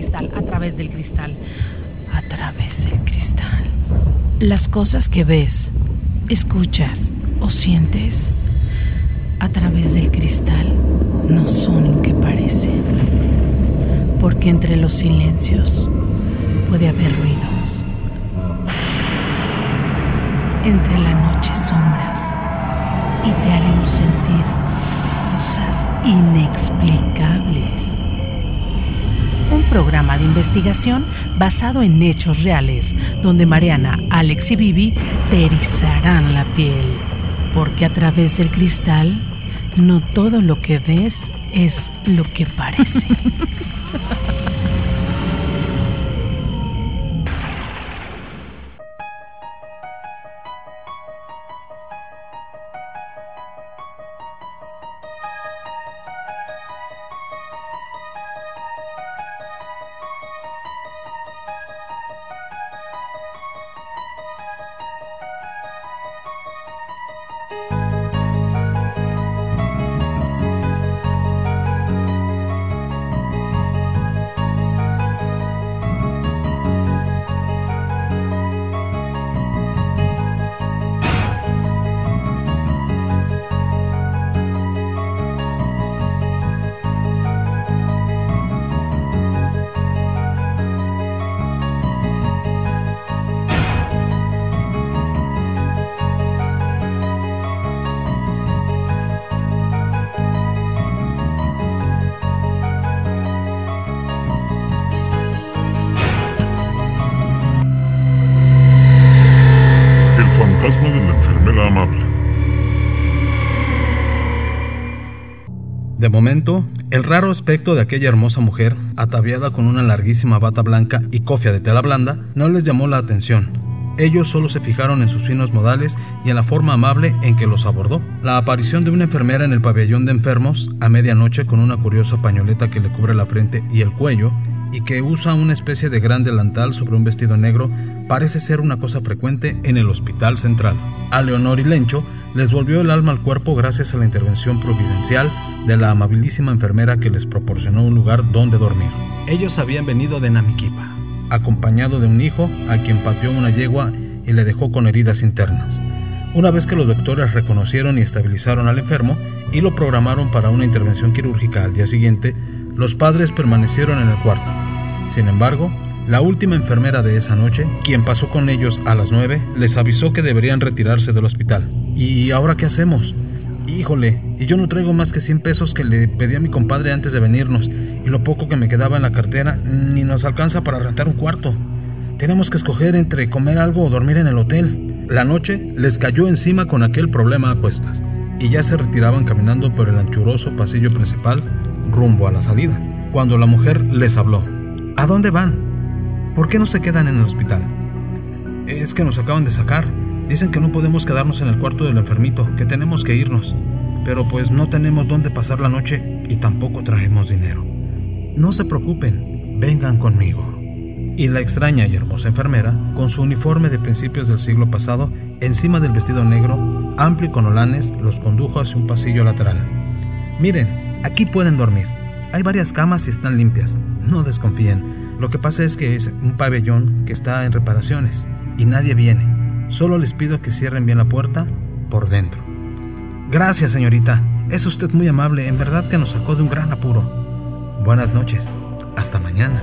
cristal, a través del cristal, a través del cristal. Las cosas que ves, escuchas o sientes a través del cristal no son lo que parecen, porque entre los silencios puede haber ruidos, entre la noche sombras, y te haremos sentir cosas inexplicables. Un programa de investigación basado en hechos reales, donde Mariana, Alex y Vivi te erizarán la piel. Porque a través del cristal, no todo lo que ves es lo que parece. De momento, el raro aspecto de aquella hermosa mujer, ataviada con una larguísima bata blanca y cofia de tela blanda, no les llamó la atención. Ellos solo se fijaron en sus finos modales y en la forma amable en que los abordó. La aparición de una enfermera en el pabellón de enfermos, a medianoche, con una curiosa pañoleta que le cubre la frente y el cuello, y que usa una especie de gran delantal sobre un vestido negro, parece ser una cosa frecuente en el Hospital Central. A Leonor y Lencho les volvió el alma al cuerpo gracias a la intervención providencial de la amabilísima enfermera que les proporcionó un lugar donde dormir. Ellos habían venido de Namiquipa, acompañado de un hijo a quien pateó una yegua y le dejó con heridas internas. Una vez que los doctores reconocieron y estabilizaron al enfermo y lo programaron para una intervención quirúrgica al día siguiente, los padres permanecieron en el cuarto. Sin embargo, la última enfermera de esa noche, quien pasó con ellos a las 9, les avisó que deberían retirarse del hospital. ¿Y ahora qué hacemos? Híjole, y yo no traigo más que 100 pesos que le pedí a mi compadre antes de venirnos, y lo poco que me quedaba en la cartera ni nos alcanza para rentar un cuarto. Tenemos que escoger entre comer algo o dormir en el hotel. La noche les cayó encima con aquel problema a cuestas, y ya se retiraban caminando por el anchuroso pasillo principal rumbo a la salida, cuando la mujer les habló. ¿A dónde van? ¿Por qué no se quedan en el hospital? Es que nos acaban de sacar. Dicen que no podemos quedarnos en el cuarto del enfermito, que tenemos que irnos. Pero pues no tenemos dónde pasar la noche y tampoco traemos dinero. No se preocupen, vengan conmigo. Y la extraña y hermosa enfermera, con su uniforme de principios del siglo pasado, encima del vestido negro, amplio y con olanes, los condujo hacia un pasillo lateral. Miren, aquí pueden dormir. Hay varias camas y están limpias. No desconfíen. Lo que pasa es que es un pabellón que está en reparaciones y nadie viene. Solo les pido que cierren bien la puerta por dentro. Gracias, señorita. Es usted muy amable. En verdad que nos sacó de un gran apuro. Buenas noches. Hasta mañana.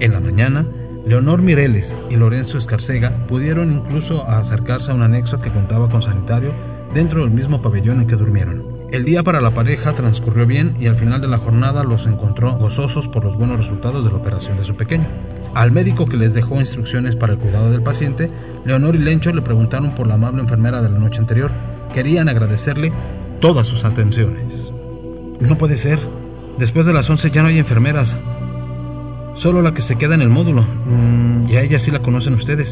En la mañana, Leonor Mireles y Lorenzo Escarcega pudieron incluso acercarse a un anexo que contaba con sanitario dentro del mismo pabellón en que durmieron. El día para la pareja transcurrió bien y al final de la jornada los encontró gozosos por los buenos resultados de la operación de su pequeño. Al médico que les dejó instrucciones para el cuidado del paciente, Leonor y Lencho le preguntaron por la amable enfermera de la noche anterior. Querían agradecerle todas sus atenciones. No puede ser. Después de las 11 ya no hay enfermeras. Solo la que se queda en el módulo. Y a ella sí la conocen ustedes.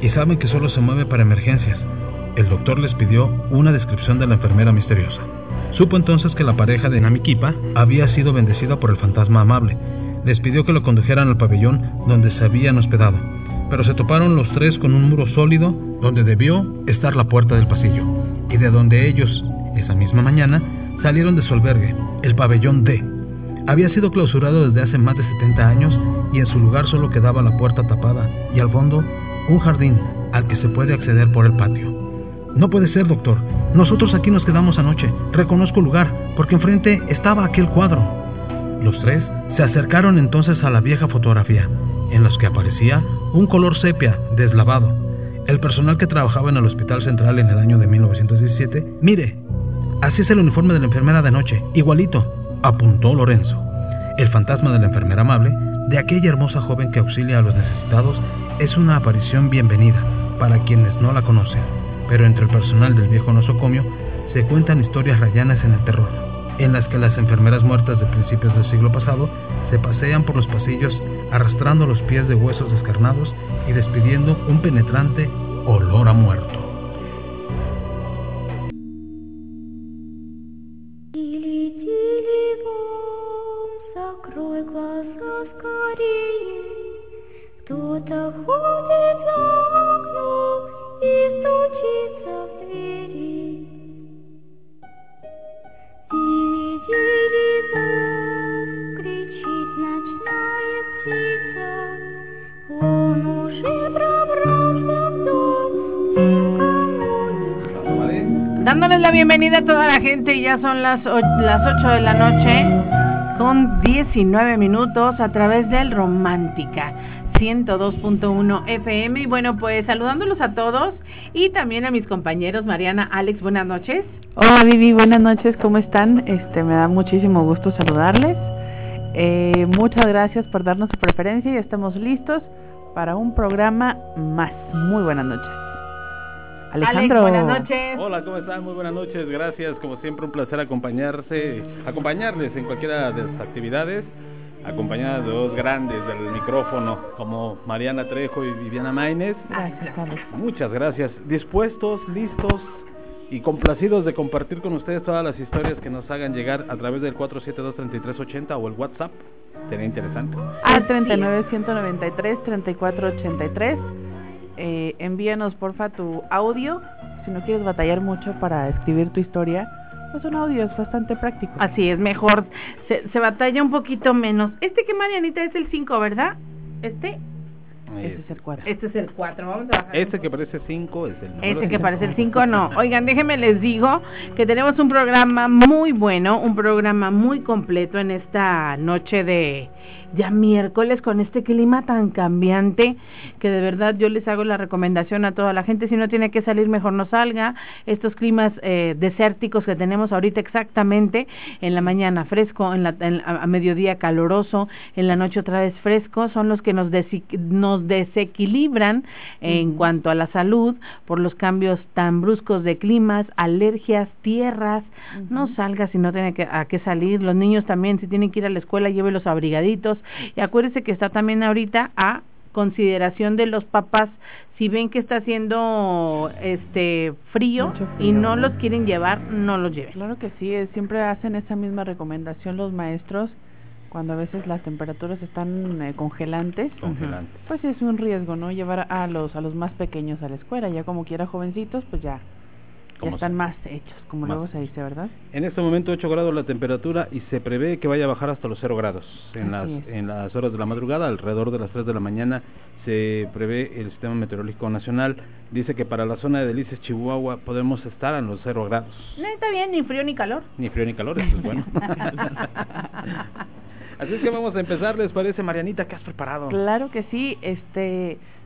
Y saben que solo se mueve para emergencias. El doctor les pidió una descripción de la enfermera misteriosa. Supo entonces que la pareja de Namiquipa había sido bendecida por el fantasma amable. Les pidió que lo condujeran al pabellón donde se habían hospedado, pero se toparon los tres con un muro sólido donde debió estar la puerta del pasillo, y de donde ellos, esa misma mañana, salieron de su albergue, el pabellón D. Había sido clausurado desde hace más de 70 años y en su lugar solo quedaba la puerta tapada y al fondo un jardín al que se puede acceder por el patio. No puede ser, doctor. Nosotros aquí nos quedamos anoche. Reconozco el lugar, porque enfrente estaba aquel cuadro. Los tres se acercaron entonces a la vieja fotografía, en las que aparecía un color sepia deslavado. El personal que trabajaba en el Hospital Central en el año de 1917... Mire, así es el uniforme de la enfermera de noche, igualito, apuntó Lorenzo. El fantasma de la enfermera amable, de aquella hermosa joven que auxilia a los necesitados, es una aparición bienvenida para quienes no la conocen. Pero entre el personal del viejo nosocomio se cuentan historias rayanas en el terror, en las que las enfermeras muertas de principios del siglo pasado se pasean por los pasillos arrastrando los pies de huesos descarnados y despidiendo un penetrante olor a muerto. Dándoles la bienvenida a toda la gente, ya son las 8 de la noche con 19 minutos a través del Romántica 102.1 FM. Y bueno, pues saludándolos a todos y también a mis compañeros. Mariana, Alex, buenas noches. Hola Vivi, buenas noches, ¿cómo están? Me da muchísimo gusto saludarles. Muchas gracias por darnos su preferencia y estamos listos para un programa más. Muy buenas noches, Alejandro. Alex, buenas noches. Hola, ¿cómo están? Muy buenas noches, gracias. Como siempre, un placer acompañarles en cualquiera de las actividades, acompañada de dos grandes del micrófono, como Mariana Trejo y Viviana Maynes. Gracias, Alex. Muchas gracias. Dispuestos, listos y complacidos de compartir con ustedes todas las historias que nos hagan llegar a través del 472-3380 o el WhatsApp. Sería interesante. Al 39-193-3483. Envíanos porfa tu audio. Si no quieres batallar mucho para escribir tu historia, pues un audio es bastante práctico. Así es, mejor. Se batalla un poquito menos. Este que Marianita es el 5, ¿verdad? Este es el 4. Este es el 4, vamos a bajar. Este que parece 5 es el número. Este que parece el 5 no. Oigan, déjenme les digo que tenemos un programa muy bueno, un programa muy completo en esta noche de ya miércoles, con este clima tan cambiante, que de verdad yo les hago la recomendación a toda la gente: si no tiene que salir, mejor no salga. Estos climas desérticos que tenemos ahorita, exactamente, en la mañana fresco, a mediodía caloroso, en la noche otra vez fresco, son los que nos desequilibran en cuanto a la salud, por los cambios tan bruscos de climas, alergias, tierras. No salga si no tiene a qué salir. Los niños también, si tienen que ir a la escuela, llévelos abrigaditos. Y acuérdense que está también ahorita a consideración de los papás, si ven que está haciendo frío y no los quieren llevar, no los lleven. Claro que sí, siempre hacen esa misma recomendación los maestros cuando a veces las temperaturas están congelantes. Pues es un riesgo, ¿no? Llevar a los más pequeños a la escuela, ya como quiera jovencitos, pues ya están más hechos, como luego se dice, ¿verdad? En este momento 8 grados la temperatura y se prevé que vaya a bajar hasta los 0 grados en las horas de la madrugada. Alrededor de las 3 de la mañana se prevé el Sistema Meteorológico Nacional. Dice que para la zona de Delicias, Chihuahua, podemos estar a los 0 grados. No está bien, ni frío ni calor. Ni frío ni calor, eso es bueno. Así es que vamos a empezar, ¿les parece, Marianita? ¿Qué has preparado? Claro que sí,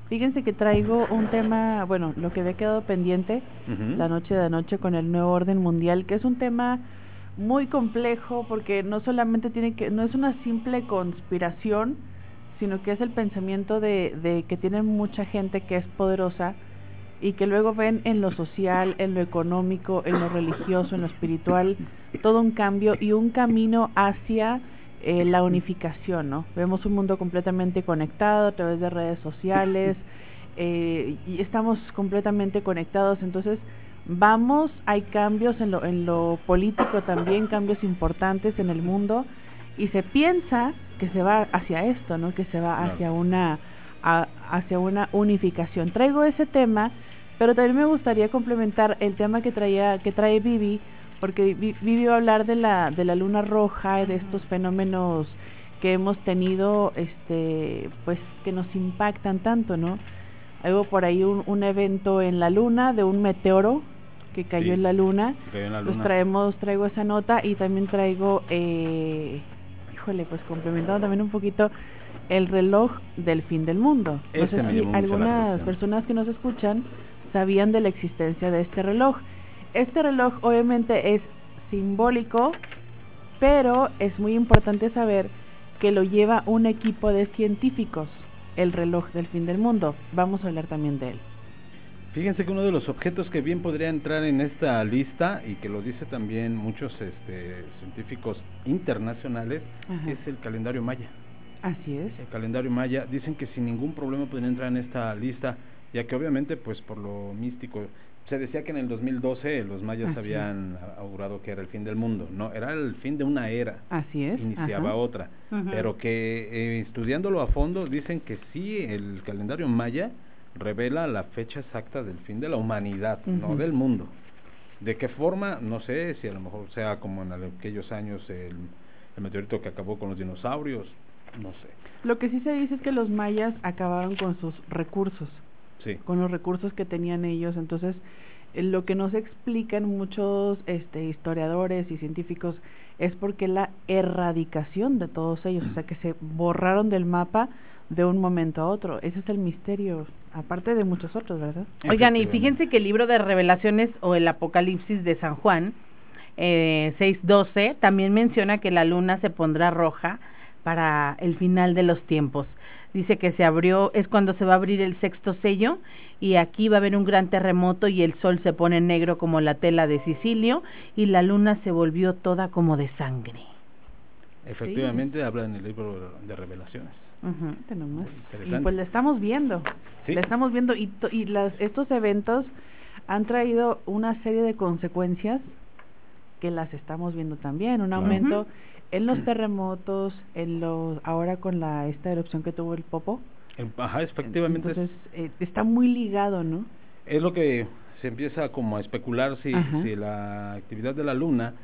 fíjense que traigo un tema, bueno, lo que había quedado pendiente, la noche de anoche con el nuevo orden mundial, que es un tema muy complejo porque no solamente no es una simple conspiración, sino que es el pensamiento de que tiene mucha gente que es poderosa y que luego ven en lo social, en lo económico, en lo religioso, en lo espiritual, todo un cambio y un camino hacia la unificación, ¿no? Vemos un mundo completamente conectado a través de redes sociales, y estamos completamente conectados, entonces hay cambios en lo político también, cambios importantes en el mundo, y se piensa que se va hacia esto, ¿no? Que se va hacia una unificación. Traigo ese tema, pero también me gustaría complementar el tema que trae Vivi porque vivió hablar de la luna roja y de estos fenómenos que hemos tenido, pues que nos impactan tanto, ¿no? Hubo por ahí un evento en la luna de un meteoro que cayó, sí, en la luna. Pues traigo esa nota y también traigo, pues complementando también un poquito el reloj del fin del mundo. No sé si algunas personas que nos escuchan sabían de la existencia de este reloj. Este reloj obviamente es simbólico, pero es muy importante saber que lo lleva un equipo de científicos, el reloj del fin del mundo. Vamos a hablar también de él. Fíjense que uno de los objetos que bien podría entrar en esta lista, y que lo dice también muchos científicos internacionales, ajá, es el calendario maya. Así es. El calendario maya, dicen que sin ningún problema podría entrar en esta lista, ya que obviamente, pues por lo místico, se decía que en el 2012 los mayas, así, habían augurado que era el fin del mundo. No, era el fin de una era. Así es. Iniciaba, ajá, otra. Ajá. Pero que estudiándolo a fondo, dicen que sí, el calendario maya revela la fecha exacta del fin de la humanidad, uh-huh, no del mundo. ¿De qué forma? No sé, si a lo mejor sea como en aquellos años el meteorito que acabó con los dinosaurios, no sé. Lo que sí se dice es que los mayas acabaron con sus recursos, sí, con los recursos que tenían ellos. Entonces, lo que nos explican muchos historiadores y científicos es porque la erradicación de todos ellos, o sea, que se borraron del mapa de un momento a otro. Ese es el misterio, aparte de muchos otros, ¿verdad? Oigan, y fíjense que el libro de Revelaciones o el Apocalipsis de San Juan 6:12 también menciona que la luna se pondrá roja para el final de los tiempos. Dice que es cuando se va a abrir el sexto sello, y aquí va a haber un gran terremoto y el sol se pone negro como la tela de Sicilio, y la luna se volvió toda como de sangre. Efectivamente, sí, habla en el libro de Revelaciones. Y pues la estamos viendo, ¿sí? La estamos viendo, y estos eventos han traído una serie de consecuencias que las estamos viendo también, un aumento, uh-huh, en los terremotos, ahora con esta erupción que tuvo el Popo. Ajá, efectivamente. Entonces, está muy ligado, ¿no? Es lo que se empieza como a especular, si la actividad de la luna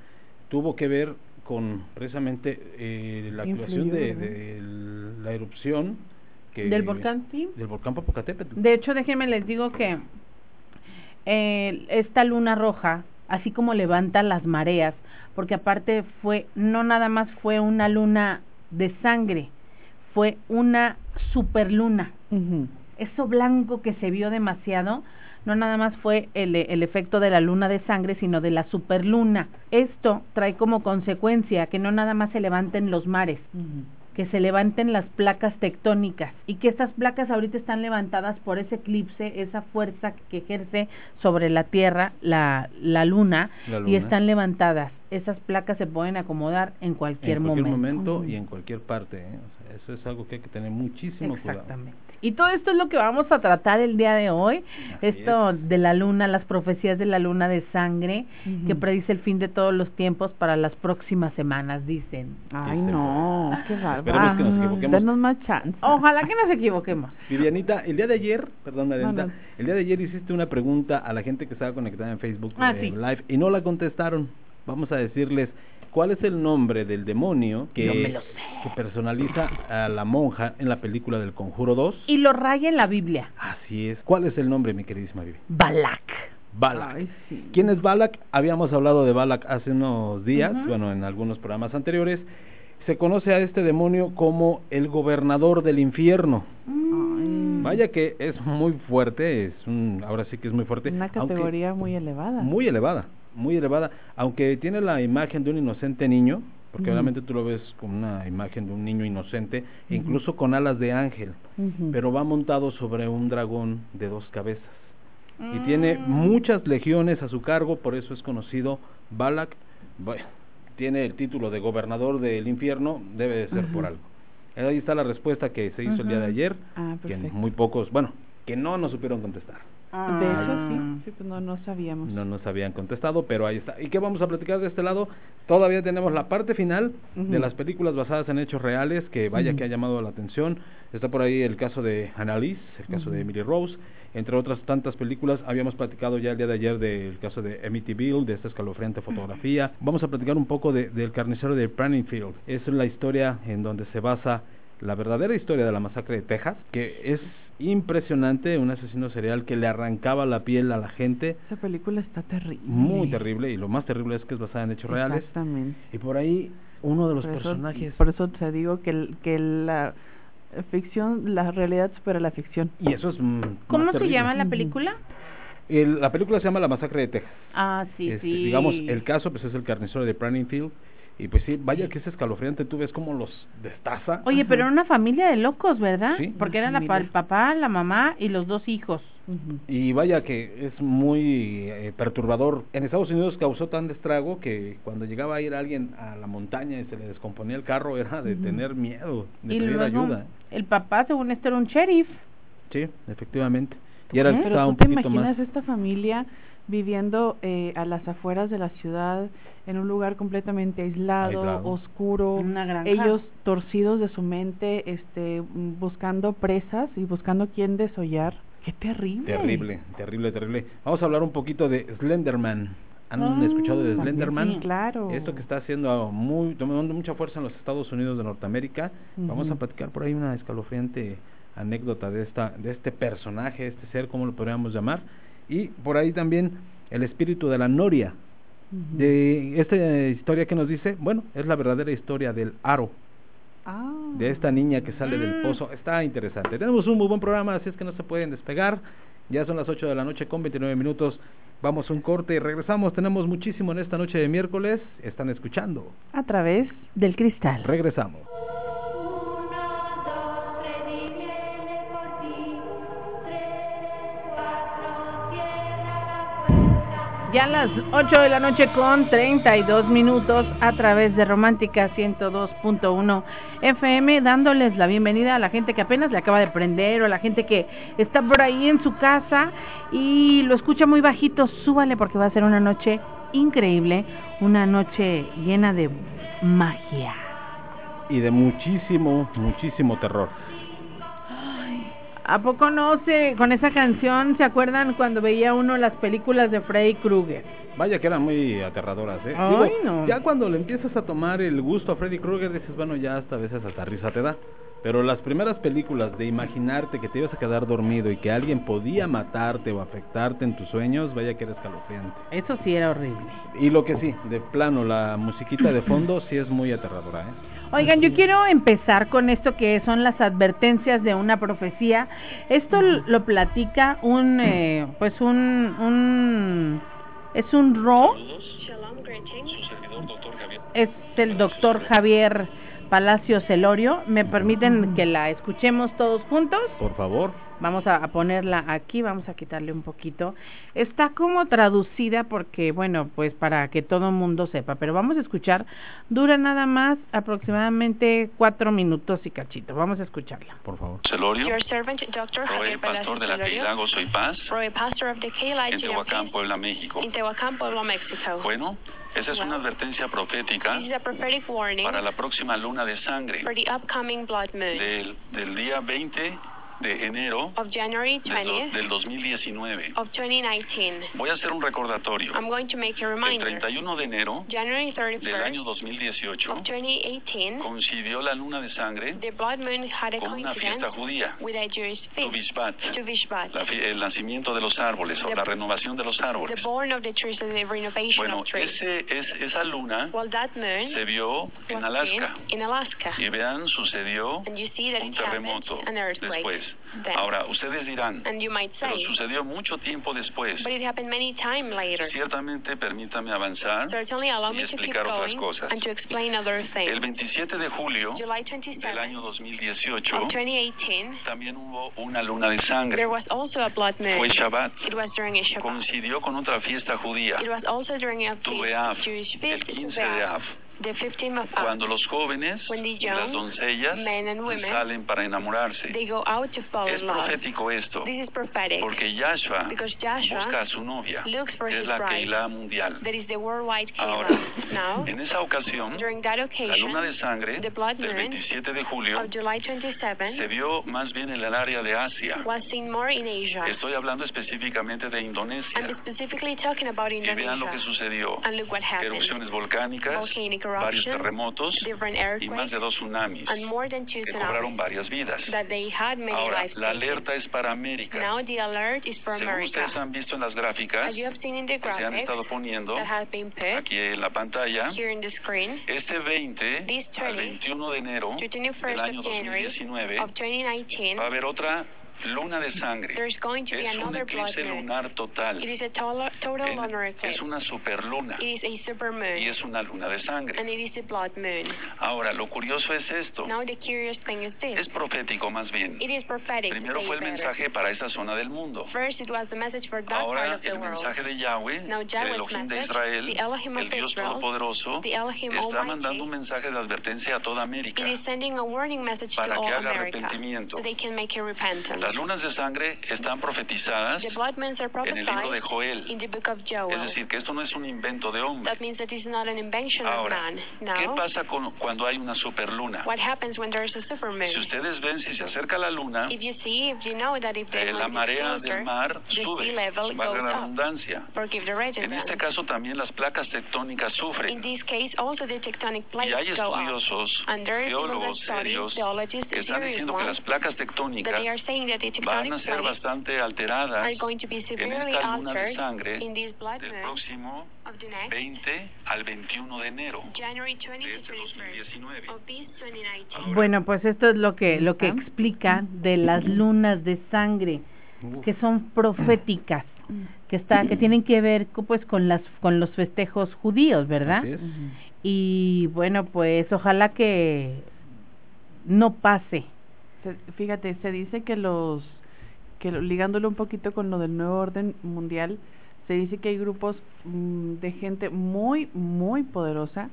tuvo que ver con precisamente la activación de la erupción del volcán, sí, del volcán Popocatépetl. De hecho, déjenme les digo que esta luna roja, así como levanta las mareas, porque aparte no nada más fue una luna de sangre, fue una superluna. Uh-huh. Eso blanco que se vio demasiado, no nada más fue el efecto de la luna de sangre, sino de la superluna. Esto trae como consecuencia que no nada más se levanten los mares, uh-huh, que se levanten las placas tectónicas, y que estas placas ahorita están levantadas por ese eclipse, esa fuerza que ejerce sobre la Tierra la luna, y están levantadas. Esas placas se pueden acomodar en cualquier momento, uh-huh, y en cualquier parte, ¿eh? O sea, eso es algo que hay que tener muchísimo cuidado. Exactamente. Y todo esto es lo que vamos a tratar el día de hoy. Así es. De la luna, las profecías de la luna de sangre, uh-huh, que predice el fin de todos los tiempos para las próximas semanas, dicen. Ay, no, qué bárbaro. Esperemos que nos equivoquemos. Danos más chance. Ojalá que nos equivoquemos. Vivianita, el día de ayer hiciste una pregunta a la gente que estaba conectada en Facebook Live y no la contestaron. Vamos a decirles, ¿cuál es el nombre del demonio que personaliza a la monja en la película del Conjuro 2? Y lo raya en la Biblia. Así es. ¿Cuál es el nombre, mi queridísima Vivi? Balak. Ay, sí. ¿Quién es Balak? Habíamos hablado de Balak hace unos días, uh-huh, en algunos programas anteriores. Se conoce a este demonio como el gobernador del infierno. Mm. Vaya que es muy fuerte, ahora sí que es muy fuerte. Una categoría muy elevada. Muy elevada. Muy elevada, aunque tiene la imagen de un inocente niño, porque obviamente, uh-huh, tú lo ves con una imagen de un niño inocente, uh-huh, incluso con alas de ángel, uh-huh, pero va montado sobre un dragón de dos cabezas, uh-huh, y tiene muchas legiones a su cargo, por eso es conocido Balak. Bueno, tiene el título de gobernador del infierno, debe de ser, uh-huh, por algo. Ahí está la respuesta que se hizo, uh-huh, el día de ayer, que muy pocos, que no nos supieron contestar. De hecho, sí, pues no sabíamos. No nos habían contestado, pero ahí está. ¿Y qué vamos a platicar de este lado? Todavía tenemos la parte final de las películas basadas en hechos reales, que vaya que ha llamado la atención. Está por ahí el caso de Annalise, el caso de Emily Rose, entre otras tantas películas. Habíamos platicado ya el día de ayer del caso de Amityville, de esta escalofriante fotografía. Vamos a platicar un poco del carnicero de Plainfield. Es la historia en donde se basa la verdadera historia de la masacre de Texas, que es impresionante, un asesino serial que le arrancaba la piel a la gente. Esa película está terrible. Muy terrible, y lo más terrible es que es basada en hechos reales. Exactamente. Y por ahí, uno de los personajes... Por eso te digo que la ficción, la realidad supera la ficción. Y eso es ¿cómo se llama la película? La película se llama La Masacre de Texas. Ah, sí, sí. Digamos, el caso pues es el carnicero de Plainfield. Y pues sí, vaya que es escalofriante, tú ves cómo los destaza. Oye, pero era una familia de locos, ¿verdad? Sí. Porque era el papá, la mamá y los dos hijos. Y vaya que es muy perturbador. En Estados Unidos causó tanto estrago que cuando llegaba a ir alguien a la montaña y se le descomponía el carro, era de tener miedo, de pedir ayuda. El papá, según esto, era un sheriff. Sí, efectivamente. Y era el que estaba un poquito más... ¿Pero tú te imaginas esta familia viviendo a las afueras de la ciudad, en un lugar completamente aislado, oscuro, una granja? Ellos torcidos de su mente, buscando presas y buscando quién desollar? ¡Qué terrible! Terrible, terrible, terrible. Vamos a hablar un poquito de Slenderman. ¿Han escuchado de Slenderman? Sí, claro. Esto que está haciendo tomando mucha fuerza en los Estados Unidos de Norteamérica. Vamos a platicar por ahí una escalofriante anécdota de este personaje, este ser, ¿cómo lo podríamos llamar? Y por ahí también el espíritu de la noria. De esta historia que nos dice, bueno, es la verdadera historia del aro, de esta niña que sale del pozo. Está interesante. Tenemos un muy buen programa, así es que no se pueden despegar. Ya son las 8 de la noche con 29 minutos. Vamos a un corte y regresamos. Tenemos muchísimo en esta noche de miércoles. Están escuchando A Través del Cristal. Regresamos. Ya a las 8 de la noche con 32 minutos a través de Romántica 102.1 FM, dándoles la bienvenida a la gente que apenas le acaba de prender o a la gente que está por ahí en su casa y lo escucha muy bajito. Súbale porque va a ser una noche increíble, una noche llena de magia. Y de muchísimo, muchísimo terror. ¿A poco no con esa canción se acuerdan cuando veía uno las películas de Freddy Krueger? Vaya que eran muy aterradoras, ¿eh? Ay, digo, no. Ya cuando le empiezas a tomar el gusto a Freddy Krueger dices, bueno, ya hasta a veces hasta risa te da. Pero las primeras películas de imaginarte que te ibas a quedar dormido y que alguien podía matarte o afectarte en tus sueños, vaya que era escalofriante. Eso sí era horrible. Y lo que sí, de plano, la musiquita de fondo sí es muy aterradora, ¿eh? Oigan, yo quiero empezar con esto que son las advertencias de una profecía. Esto lo platica es el doctor Javier Palacio Celorio. ¿Me permiten que la escuchemos todos juntos? Por favor. Vamos a ponerla aquí, vamos a quitarle un poquito. Está como traducida porque, bueno, pues para que todo el mundo sepa. Pero vamos a escuchar, dura nada más aproximadamente 4 minutos y cachito. Vamos a escucharla. Por favor. Celorio. Your servant, Dr. Javier Palacio Celorio. Pastor de la Keilago, soy Paz. Roy, pastor of the Keilago. En Tehuacán, Puebla, México. En Tehuacán, Puebla, México. Bueno, esa es una advertencia profética para la próxima luna de sangre. For the upcoming blood moon. Del día 20... de enero of January 20th, del 2019. Of 2019. Voy a hacer un recordatorio. I'm going to make a reminder. El 31 de enero January 31st, del año 2018 of 2018, coincidió la luna de sangre the blood moon had a con una fiesta judía, with a Jewish feast, Tu Bishvat, el nacimiento de los árboles o la renovación de los árboles. The born of the trees, the renovation of trees. Esa luna se vio en Alaska. Y vean, sucedió un terremoto después. Ahora, ustedes dirán, pero sucedió mucho tiempo después. Ciertamente, permítame avanzar y explicar otras cosas. El 27 de julio del año 2018, también hubo una luna de sangre. Fue Shabbat. Coincidió con otra fiesta judía. Tuve Av, el 15 de Av. Cuando los jóvenes y las doncellas salen para enamorarse. Es profético esto, porque Yahshua busca a su novia, que es la Keilah mundial. Ahora, en esa ocasión, la luna de sangre del 27 de julio se vio más bien en el área de Asia. Estoy hablando específicamente de Indonesia. Y vean lo que sucedió. Erupciones volcánicas, varios terremotos y más de 2 tsunamis que cobraron varias vidas. Ahora, la alerta es para América. Según ustedes han visto en las gráficas que se han estado poniendo aquí en la pantalla, este 20 al 21 de enero del año 2019 va a haber otra luna de sangre. Es un eclipse lunar total. Es una superluna. Y es una luna de sangre. Ahora, lo curioso es esto. Es profético más bien. Primero fue el mensaje para esa zona del mundo. Ahora, el mensaje de Yahweh, el Elohim de Israel, el Dios Todopoderoso, está mandando un mensaje de advertencia a toda América para que haga arrepentimiento. Las lunas de sangre están profetizadas en el libro de Joel. Es decir, que esto no es un invento de hombre. Ahora, ¿qué pasa cuando hay una superluna? Si ustedes ven, si se acerca la luna, la marea del mar sube, valga la redundancia. En este caso también las placas tectónicas sufren. Y hay estudiosos, geólogos serios, que están diciendo que las placas tectónicas van a ser bastante alteradas en esta luna de sangre del próximo 20 al 21 de enero de este 2019. Bueno, pues esto es lo que explica de las lunas de sangre, que son proféticas, que tienen que ver pues con los festejos judíos, ¿verdad? Así es. Y bueno, pues ojalá que no pase. Fíjate, se dice que ligándolo un poquito con lo del nuevo orden mundial, se dice que hay grupos de gente muy, muy poderosa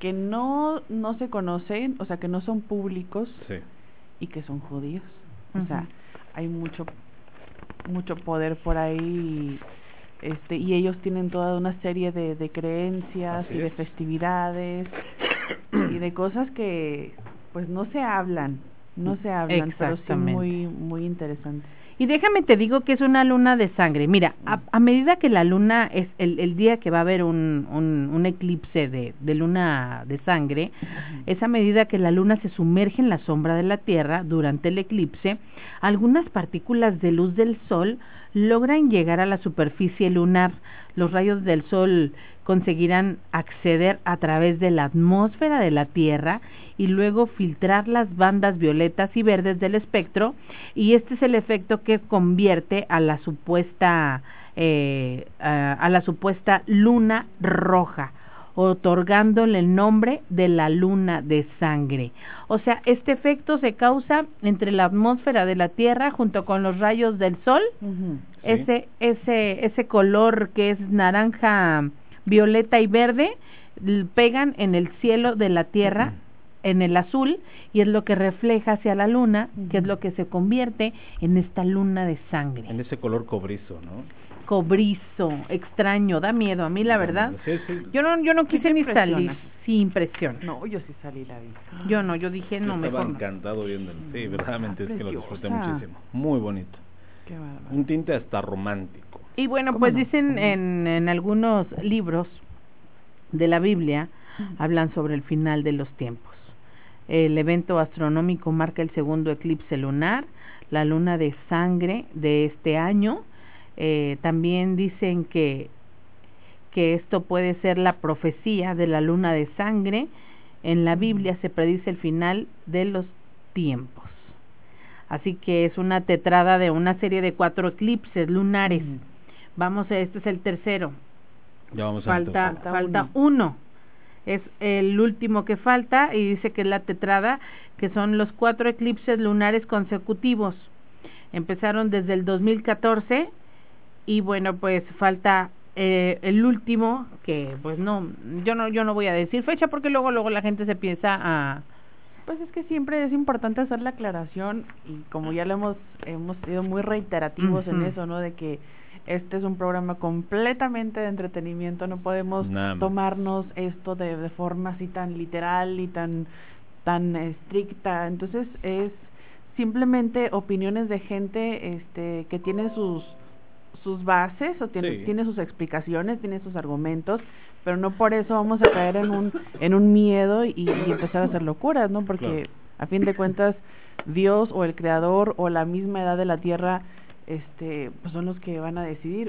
que no se conocen, o sea, que no son públicos, sí, y que son judíos. O sea, hay mucho, mucho poder por ahí, y ellos tienen toda una serie de creencias. Así y es. De festividades y de cosas que pues no se hablan, pero sí muy, muy interesante. Y déjame te digo que es una luna de sangre. Mira, a medida que la luna es el día que va a haber un eclipse de luna de sangre, es a medida que la luna se sumerge en la sombra de la Tierra durante el eclipse, algunas partículas de luz del sol logran llegar a la superficie lunar. Los rayos del sol conseguirán acceder a través de la atmósfera de la Tierra y luego filtrar las bandas violetas y verdes del espectro, y este es el efecto que convierte a la supuesta luna roja, otorgándole el nombre de la luna de sangre. O sea, este efecto se causa entre la atmósfera de la Tierra junto con los rayos del sol. Sí. Ese color que es naranja, violeta y verde pegan en el cielo de la Tierra, en el azul, y es lo que refleja hacia la luna, que es lo que se convierte en esta luna de sangre. En ese color cobrizo, ¿no? Cobrizo, extraño, da miedo a mí, la verdad. Sí. Yo no quise ni salir. Sí, impresiona. No, yo sí salí, la vi. Yo dije, no, mejor no. Estaba encantado viéndolo. Sí, verdaderamente es que lo disfruté muchísimo. Muy bonito. Qué bárbaro. Un tinte hasta romántico. Y bueno, pues dicen en algunos libros de la Biblia, hablan sobre el final de los tiempos. El evento astronómico marca el segundo eclipse lunar, la luna de sangre de este año. También dicen que esto puede ser la profecía de la luna de sangre. En la Biblia se predice el final de los tiempos. Así que es una tetrada de una serie de 4 eclipses lunares. Vamos, este es el tercero. Ya vamos. Falta uno. Es el último que falta, y dice que es la tetrada, que son los 4 eclipses lunares consecutivos. Empezaron desde el 2014 y bueno, pues falta el último, que pues yo no voy a decir fecha porque luego la gente se piensa a... Pues es que siempre es importante hacer la aclaración, y como ya lo hemos sido muy reiterativos en eso, ¿no? De que este es un programa completamente de entretenimiento, no podemos tomarnos esto de forma así tan literal y tan estricta. Entonces es simplemente opiniones de gente que tiene sus bases, o tiene sus explicaciones, tiene sus argumentos, pero no por eso vamos a caer en un miedo y empezar a hacer locuras, ¿no? Porque a fin de cuentas Dios o el creador o la misma edad de la tierra pues son los que van a decidir.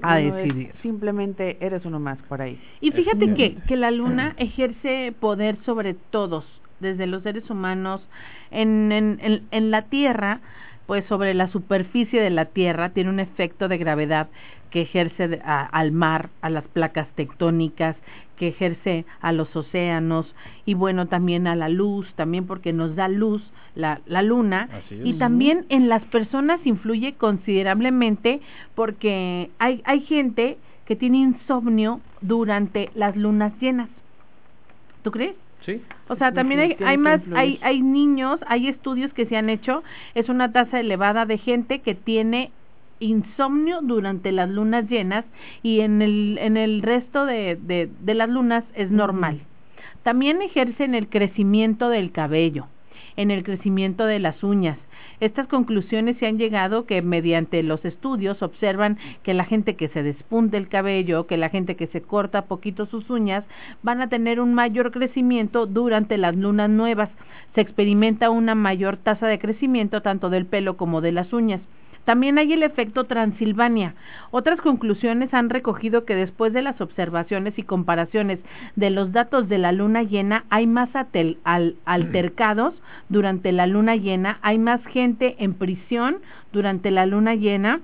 Simplemente eres uno más por ahí. Y fíjate que la luna ejerce poder sobre todos, desde los seres humanos en la tierra, pues sobre la superficie de la tierra tiene un efecto de gravedad que ejerce al mar, a las placas tectónicas, que ejerce a los océanos, y bueno, también a la luz, también porque nos da luz la luna, y también en las personas influye considerablemente, porque hay gente que tiene insomnio durante las lunas llenas. ¿Tú crees? Sí. O sea, también hay niños, hay estudios que se han hecho, es una tasa elevada de gente que tiene insomnio durante las lunas llenas, y en el resto de las lunas es normal. También ejerce en el crecimiento del cabello, en el crecimiento de las uñas. Estas conclusiones se han llegado que mediante los estudios observan que la gente que se despunta el cabello, que la gente que se corta poquito sus uñas, van a tener un mayor crecimiento durante las lunas nuevas. Se experimenta una mayor tasa de crecimiento tanto del pelo como de las uñas. También hay el efecto Transilvania. Otras conclusiones han recogido que después de las observaciones y comparaciones de los datos de la luna llena, hay más altercados durante la luna llena, hay más gente en prisión durante la luna llena,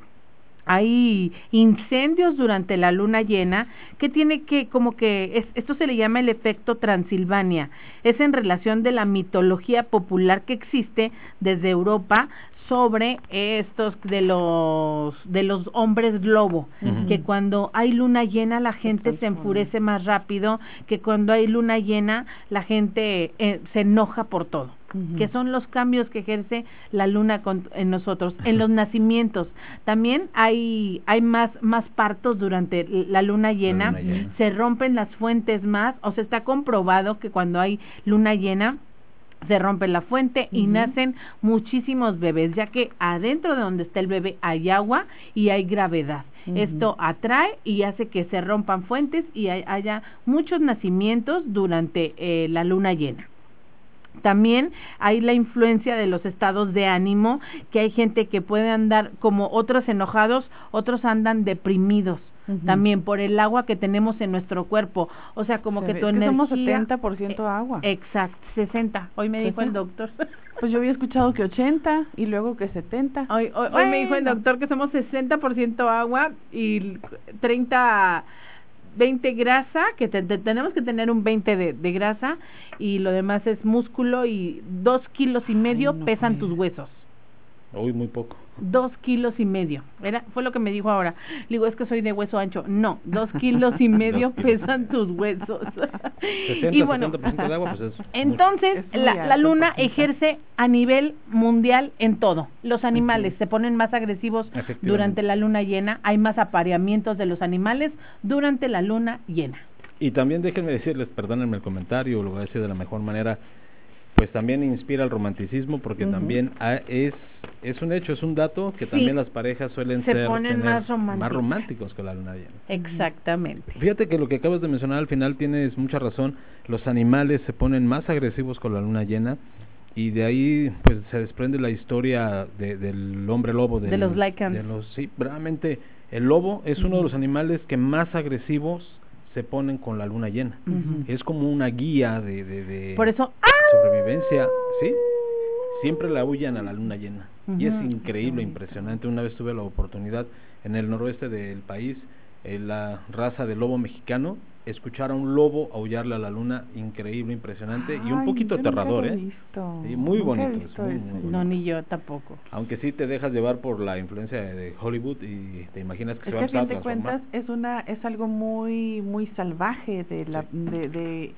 hay incendios durante la luna llena, que tiene que, como que, esto se le llama el efecto Transilvania. Es en relación de la mitología popular que existe desde Europa sobre estos de los hombres globo, que cuando hay luna llena la gente se enfurece más rápido, que cuando hay luna llena la gente se enoja por todo, que son los cambios que ejerce la luna en nosotros. En los nacimientos también hay más partos durante la luna llena, se rompen las fuentes más, o sea, está comprobado que cuando hay luna llena se rompe la fuente y nacen muchísimos bebés, ya que adentro de donde está el bebé hay agua y hay gravedad. Esto atrae y hace que se rompan fuentes y haya muchos nacimientos durante la luna llena. También hay la influencia de los estados de ánimo, que hay gente que puede andar como otros enojados, otros andan deprimidos. También por el agua que tenemos en nuestro cuerpo, o sea, como se que tu energía, somos 70% agua. Exacto, 60. Hoy me dijo el doctor. Pues yo había escuchado que 80 y luego que 70. Hoy me dijo el doctor que somos 60% agua y 20 grasa, que tenemos que tener un 20 de grasa, y lo demás es músculo, y 2,5 kilos pesan tus huesos. Uy, muy poco. 2,5 kilos. Fue lo que me dijo ahora. Le digo, es que soy de hueso ancho. No, 2,5 kilos pesan tus huesos. 60, y bueno, 70% de agua, pues es. Entonces, la luna ejerce a nivel mundial en todo. Los animales se ponen más agresivos durante la luna llena. Hay más apareamientos de los animales durante la luna llena. Y también déjenme decirles, perdónenme el comentario, lo voy a decir de la mejor manera, pues también inspira el romanticismo, porque también es un hecho, es un dato que también las parejas suelen ponen más románticos que la luna llena. Exactamente. Fíjate que lo que acabas de mencionar al final tienes mucha razón, los animales se ponen más agresivos con la luna llena, y de ahí pues se desprende la historia del hombre lobo. De los lycans. Sí, realmente el lobo es uno de los animales que más agresivos se ponen con la luna llena. Es como una guía de por eso sobrevivencia, ¿sí? Siempre la huyan a la luna llena. Y es increíble, impresionante. Una vez tuve la oportunidad en el noroeste del país, la raza de lobo mexicano escuchar a un lobo aullarle a la luna, increíble, impresionante. Ay, y un poquito aterrador, ¿eh? Sí, muy bonito, es muy, muy bonito. No, ni yo tampoco. Aunque sí te dejas llevar por la influencia de Hollywood y te imaginas que se va a transformar. Es que a fin de cuentas es algo muy, muy salvaje de la, sí, de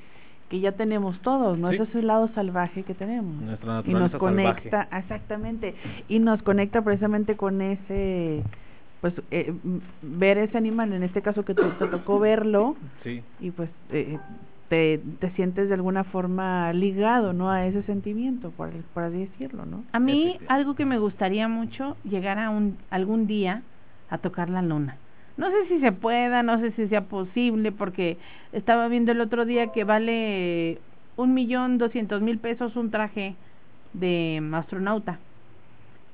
que ya tenemos todos, ¿no? Sí. Ese es el lado salvaje que tenemos. Nuestra naturaleza y nos conecta, salvaje. Exactamente, y nos conecta precisamente con ese, pues, ver ese animal, en este caso que te tocó verlo, sí, y pues te sientes de alguna forma ligado, ¿no? A ese sentimiento, por así decirlo, ¿no? A mí algo que me gustaría mucho, llegar a algún día a tocar la luna. No sé si se pueda, no sé si sea posible, porque estaba viendo el otro día que vale 1,200,000 pesos un traje de astronauta,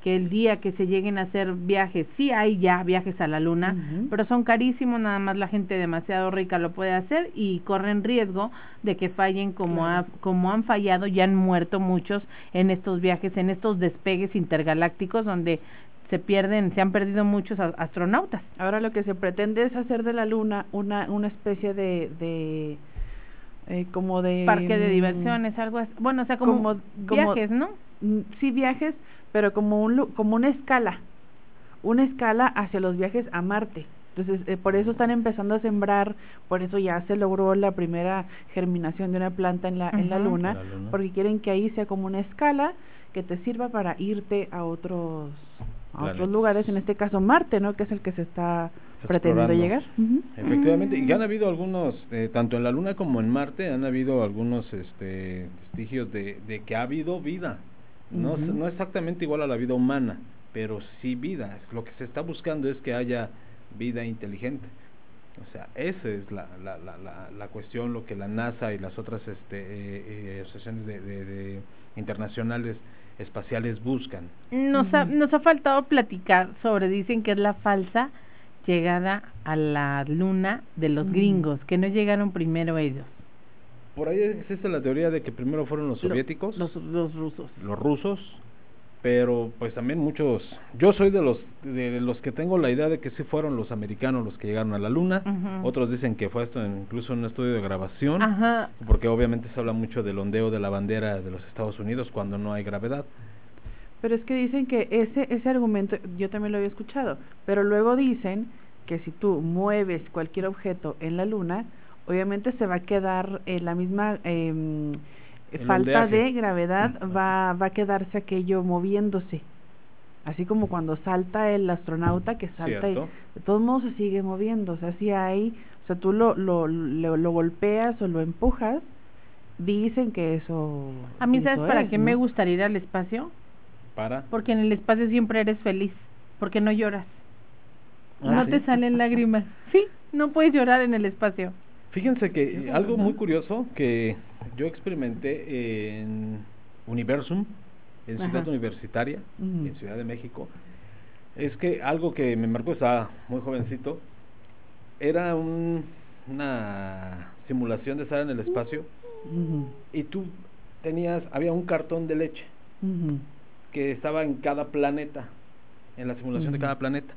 que el día que se lleguen a hacer viajes, sí hay ya viajes a la luna, pero son carísimos, nada más la gente demasiado rica lo puede hacer y corren riesgo de que fallen como han fallado, ya han muerto muchos en estos viajes, en estos despegues intergalácticos donde se han perdido muchos astronautas. Ahora lo que se pretende es hacer de la luna una especie de como de parque de diversiones, algo así. Bueno, o sea, como viajes, ¿no? Sí, viajes, pero como una escala hacia los viajes a Marte. Entonces, por eso están empezando a sembrar, por eso ya se logró la primera germinación de una planta en la luna, porque quieren que ahí sea como una escala que te sirva para irte a otros lugares, en este caso Marte, ¿no? Que es el que se está pretendiendo llegar. Efectivamente, y han habido algunos, tanto en la Luna como en Marte, han habido algunos vestigios de que ha habido vida, no exactamente igual a la vida humana, pero sí vida. Lo que se está buscando es que haya vida inteligente. O sea, esa es la cuestión, lo que la NASA y las otras asociaciones de internacionales espaciales buscan. Nos ha faltado platicar sobre, dicen que es la falsa llegada a la luna de los gringos, que no llegaron primero ellos. Por ahí existe la teoría de que primero fueron los soviéticos, los rusos, pero pues también yo soy de los que tengo la idea de que sí fueron los americanos los que llegaron a la luna. Otros dicen que fue esto incluso un estudio de grabación, porque obviamente se habla mucho del ondeo de la bandera de los Estados Unidos cuando no hay gravedad. Pero es que dicen que ese argumento yo también lo había escuchado, pero luego dicen que si tú mueves cualquier objeto en la luna, obviamente se va a quedar la misma falta de gravedad, va a quedarse aquello moviéndose, así como cuando salta el astronauta, que salta y de todos modos se sigue moviendo. O sea, si hay, o sea, tú lo golpeas o lo empujas, dicen que eso. A mí, ¿sabes para qué me gustaría ir al espacio? Porque en el espacio siempre eres feliz, porque no lloras, no te salen lágrimas, sí, no puedes llorar en el espacio. Fíjense que algo muy curioso que yo experimenté en Universum, en Ciudad Universitaria, en Ciudad de México, es que algo que me marcó, estaba muy jovencito, era una simulación de estar en el espacio, y tú había un cartón de leche que estaba en cada planeta, en la simulación de cada planeta.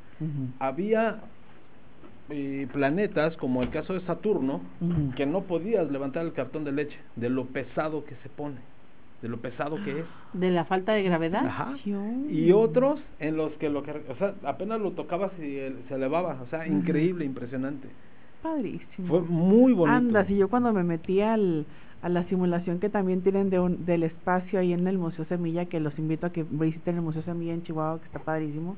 Había planetas, como el caso de Saturno, que no podías levantar el cartón de leche, de lo pesado que se pone, de lo pesado que es, de la falta de gravedad. Y otros en los que o sea, apenas lo tocabas y se elevaba. O sea, increíble, impresionante, padrísimo, fue muy bonito. Si yo cuando me metí a la simulación que también tienen del espacio ahí en el Museo Semilla, que los invito a que visiten el Museo Semilla en Chihuahua, que está padrísimo.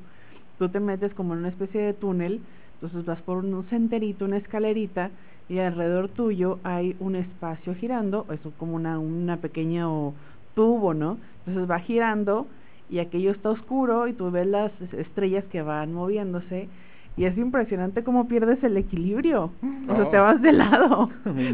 Tú te metes como en una especie de túnel. Entonces vas por un senderito, una escalerita, y alrededor tuyo hay un espacio girando, eso como una pequeño tubo, ¿no? Entonces va girando y aquello está oscuro y tú ves las estrellas que van moviéndose, y es impresionante cómo pierdes el equilibrio. O sea, te vas de lado.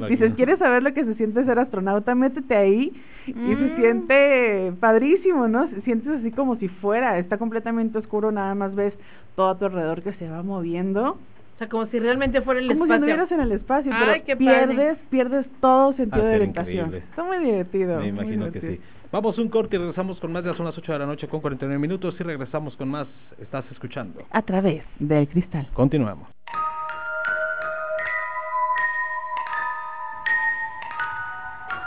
Dices, ¿quieres saber lo que se siente ser astronauta? Métete ahí. Y se siente padrísimo, ¿no? Sientes así como si fuera, está completamente oscuro, nada más ves todo a tu alrededor que se va moviendo. O sea, como si realmente fuera el espacio. Como si anduvieras en el espacio, pero pierdes todo sentido de orientación. Increíble. Está muy divertido. Me imagino que sí. Vamos un corte y regresamos con más. Ya son las 8 de la noche con 49 minutos y regresamos con más. Estás escuchando A través del cristal. Continuamos.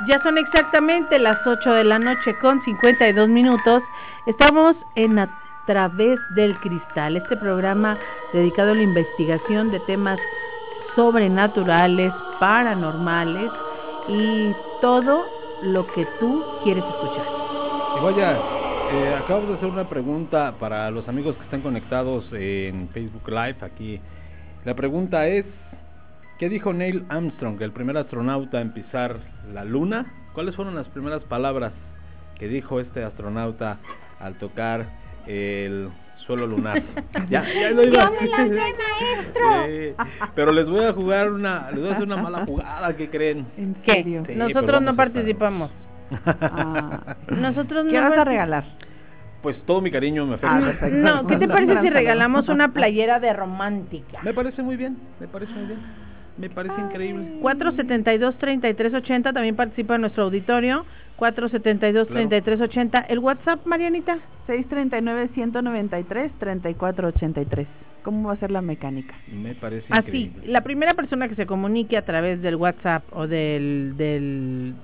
Ya son exactamente las 8 de la noche con 52 minutos. Estamos en A Través del Cristal, este programa dedicado a la investigación de temas sobrenaturales, paranormales y todo lo que tú quieres escuchar. Y vaya, acabo de hacer una pregunta para los amigos que están conectados en Facebook Live aquí. La pregunta es... ¿Qué dijo Neil Armstrong, el primer astronauta en pisar la luna? ¿Cuáles fueron las primeras palabras que dijo este astronauta al tocar el suelo lunar? Ya lo iba. ¡Yo me la sé, maestro! Pero les voy a jugar les voy a hacer una mala jugada, ¿qué creen? ¿En serio? Sí, nosotros no participamos. Nosotros ¿Qué vas a regalar? Pues todo mi cariño me afecta. No, ¿qué te parece si regalamos una playera de Romántica? Me parece muy bien. Me parece increíble. 472-3380, también participa en nuestro auditorio. 472-3380. ¿El WhatsApp, Marianita? 639-193-3483. ¿Cómo va a ser la mecánica? Me parece increíble. Así, la primera persona que se comunique a través del WhatsApp o de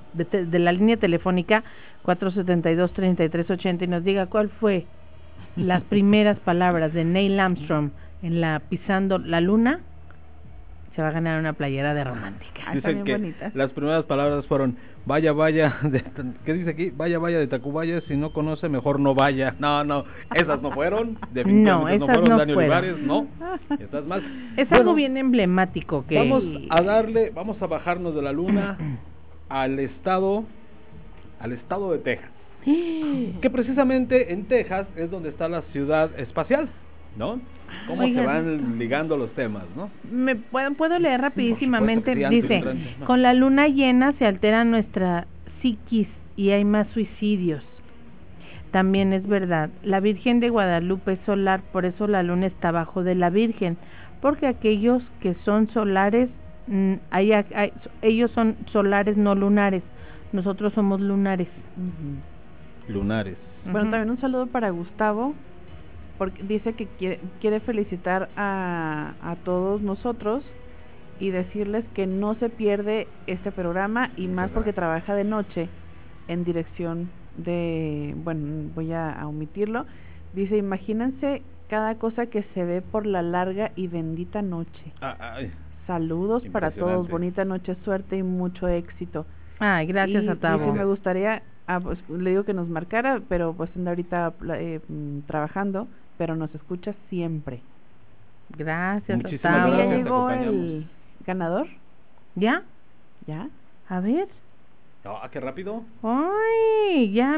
la línea telefónica 472-3380 y nos diga cuál fue las primeras palabras de Neil Armstrong en la pisando la luna, se va a ganar una playera de Romántica. Dicen que bonita. Las primeras palabras fueron: vaya, vaya, ¿qué dice aquí? Vaya, vaya de Tacubaya, si no conoce, mejor no vaya. No, esas no fueron. No, esas no fueron. Dani Olivares, no. Estás mal. Es algo bien emblemático que... Vamos a bajarnos de la luna al estado de Texas. Que precisamente en Texas es donde está la ciudad espacial, ¿no? ¿Cómo se van ligando los temas, no? ¿Me puedo leer rapidísimamente? Sí, dice, con la luna llena se altera nuestra psiquis y hay más suicidios. También es verdad, la Virgen de Guadalupe es solar, por eso la luna está abajo de la Virgen, porque aquellos que son solares, ellos son solares, no lunares. Nosotros somos lunares. Uh-huh. Lunares. Bueno, también un saludo para Gustavo, porque dice que quiere felicitar a todos nosotros y decirles que no se pierde este programa, y más porque trabaja de noche en dirección de... Bueno, voy a omitirlo. Dice, imagínense cada cosa que se ve por la larga y bendita noche. Saludos para todos, bonita noche, suerte y mucho éxito. Ay, gracias a Tavo. Dice, me gustaría... pues, le digo que nos marcara, pero pues anda ahorita trabajando, pero nos escucha siempre. Gracias. Muchísimas gracias. ¿Ya llegó el ganador? ¿Ya? A ver. ¡Qué rápido! ¡Ay! Ya,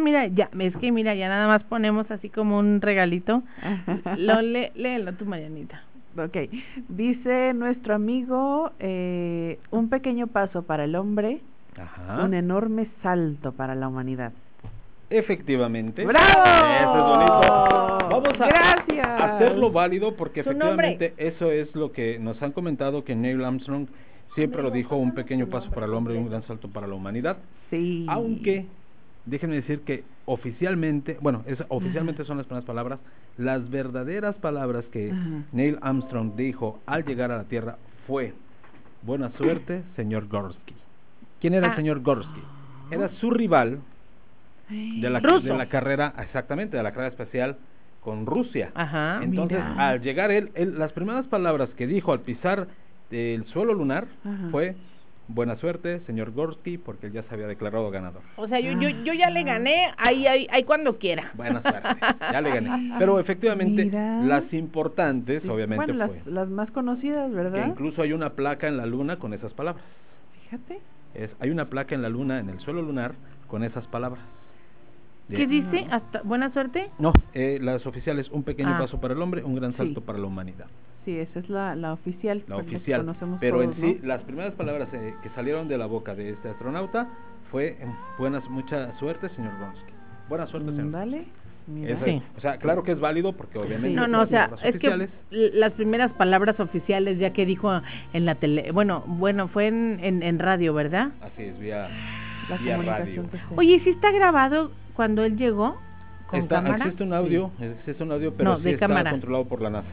es que mira, ya nada más ponemos así como un regalito. Léelo tú, Marianita. Ok. Dice nuestro amigo, un pequeño paso para el hombre, ajá, un enorme salto para la humanidad. Efectivamente. ¡Bravo! Eso es bonito. Vamos a hacerlo válido, porque efectivamente eso es lo que nos han comentado, que Neil Armstrong siempre lo dijo: un pequeño paso para el hombre y un gran salto para la humanidad. Sí. Aunque, déjenme decir que oficialmente, oficialmente son las primeras palabras, las verdaderas palabras que Neil Armstrong dijo al llegar a la Tierra fue: buena suerte, señor Gorsky. ¿Quién era el señor Gorsky? Era su rival de la carrera, exactamente, de la carrera espacial con Rusia. Ajá. Entonces, al llegar él, las primeras palabras que dijo al pisar el suelo lunar fue: buena suerte, señor Gorsky, porque él ya se había declarado ganador. O sea, yo ya le gané, ahí cuando quiera. Buena suerte, ya le gané. Pero efectivamente, las importantes, sí, obviamente, bueno, las más conocidas, ¿verdad? Que incluso hay una placa en la luna con esas palabras. Fíjate. Hay una placa en la luna, en el suelo lunar, con esas palabras. ¿Qué dice? ¿Buena suerte? No, las oficiales: un pequeño paso para el hombre, un gran salto para la humanidad. Sí, esa es la oficial. La oficial, pero todos, en sí, ¿no? Las primeras palabras que salieron de la boca de este astronauta fue: mucha suerte, señor Gorsky. Buena suerte, señor. Vale. Sí. O sea, claro que es válido, porque obviamente o sea, es que las primeras palabras oficiales, ya que dijo en la tele, bueno, fue en radio, ¿verdad? Así es, vía radio. Oye, ¿sí está grabado cuando él llegó con cámara? Existe un audio, pero sí está controlado por la NASA.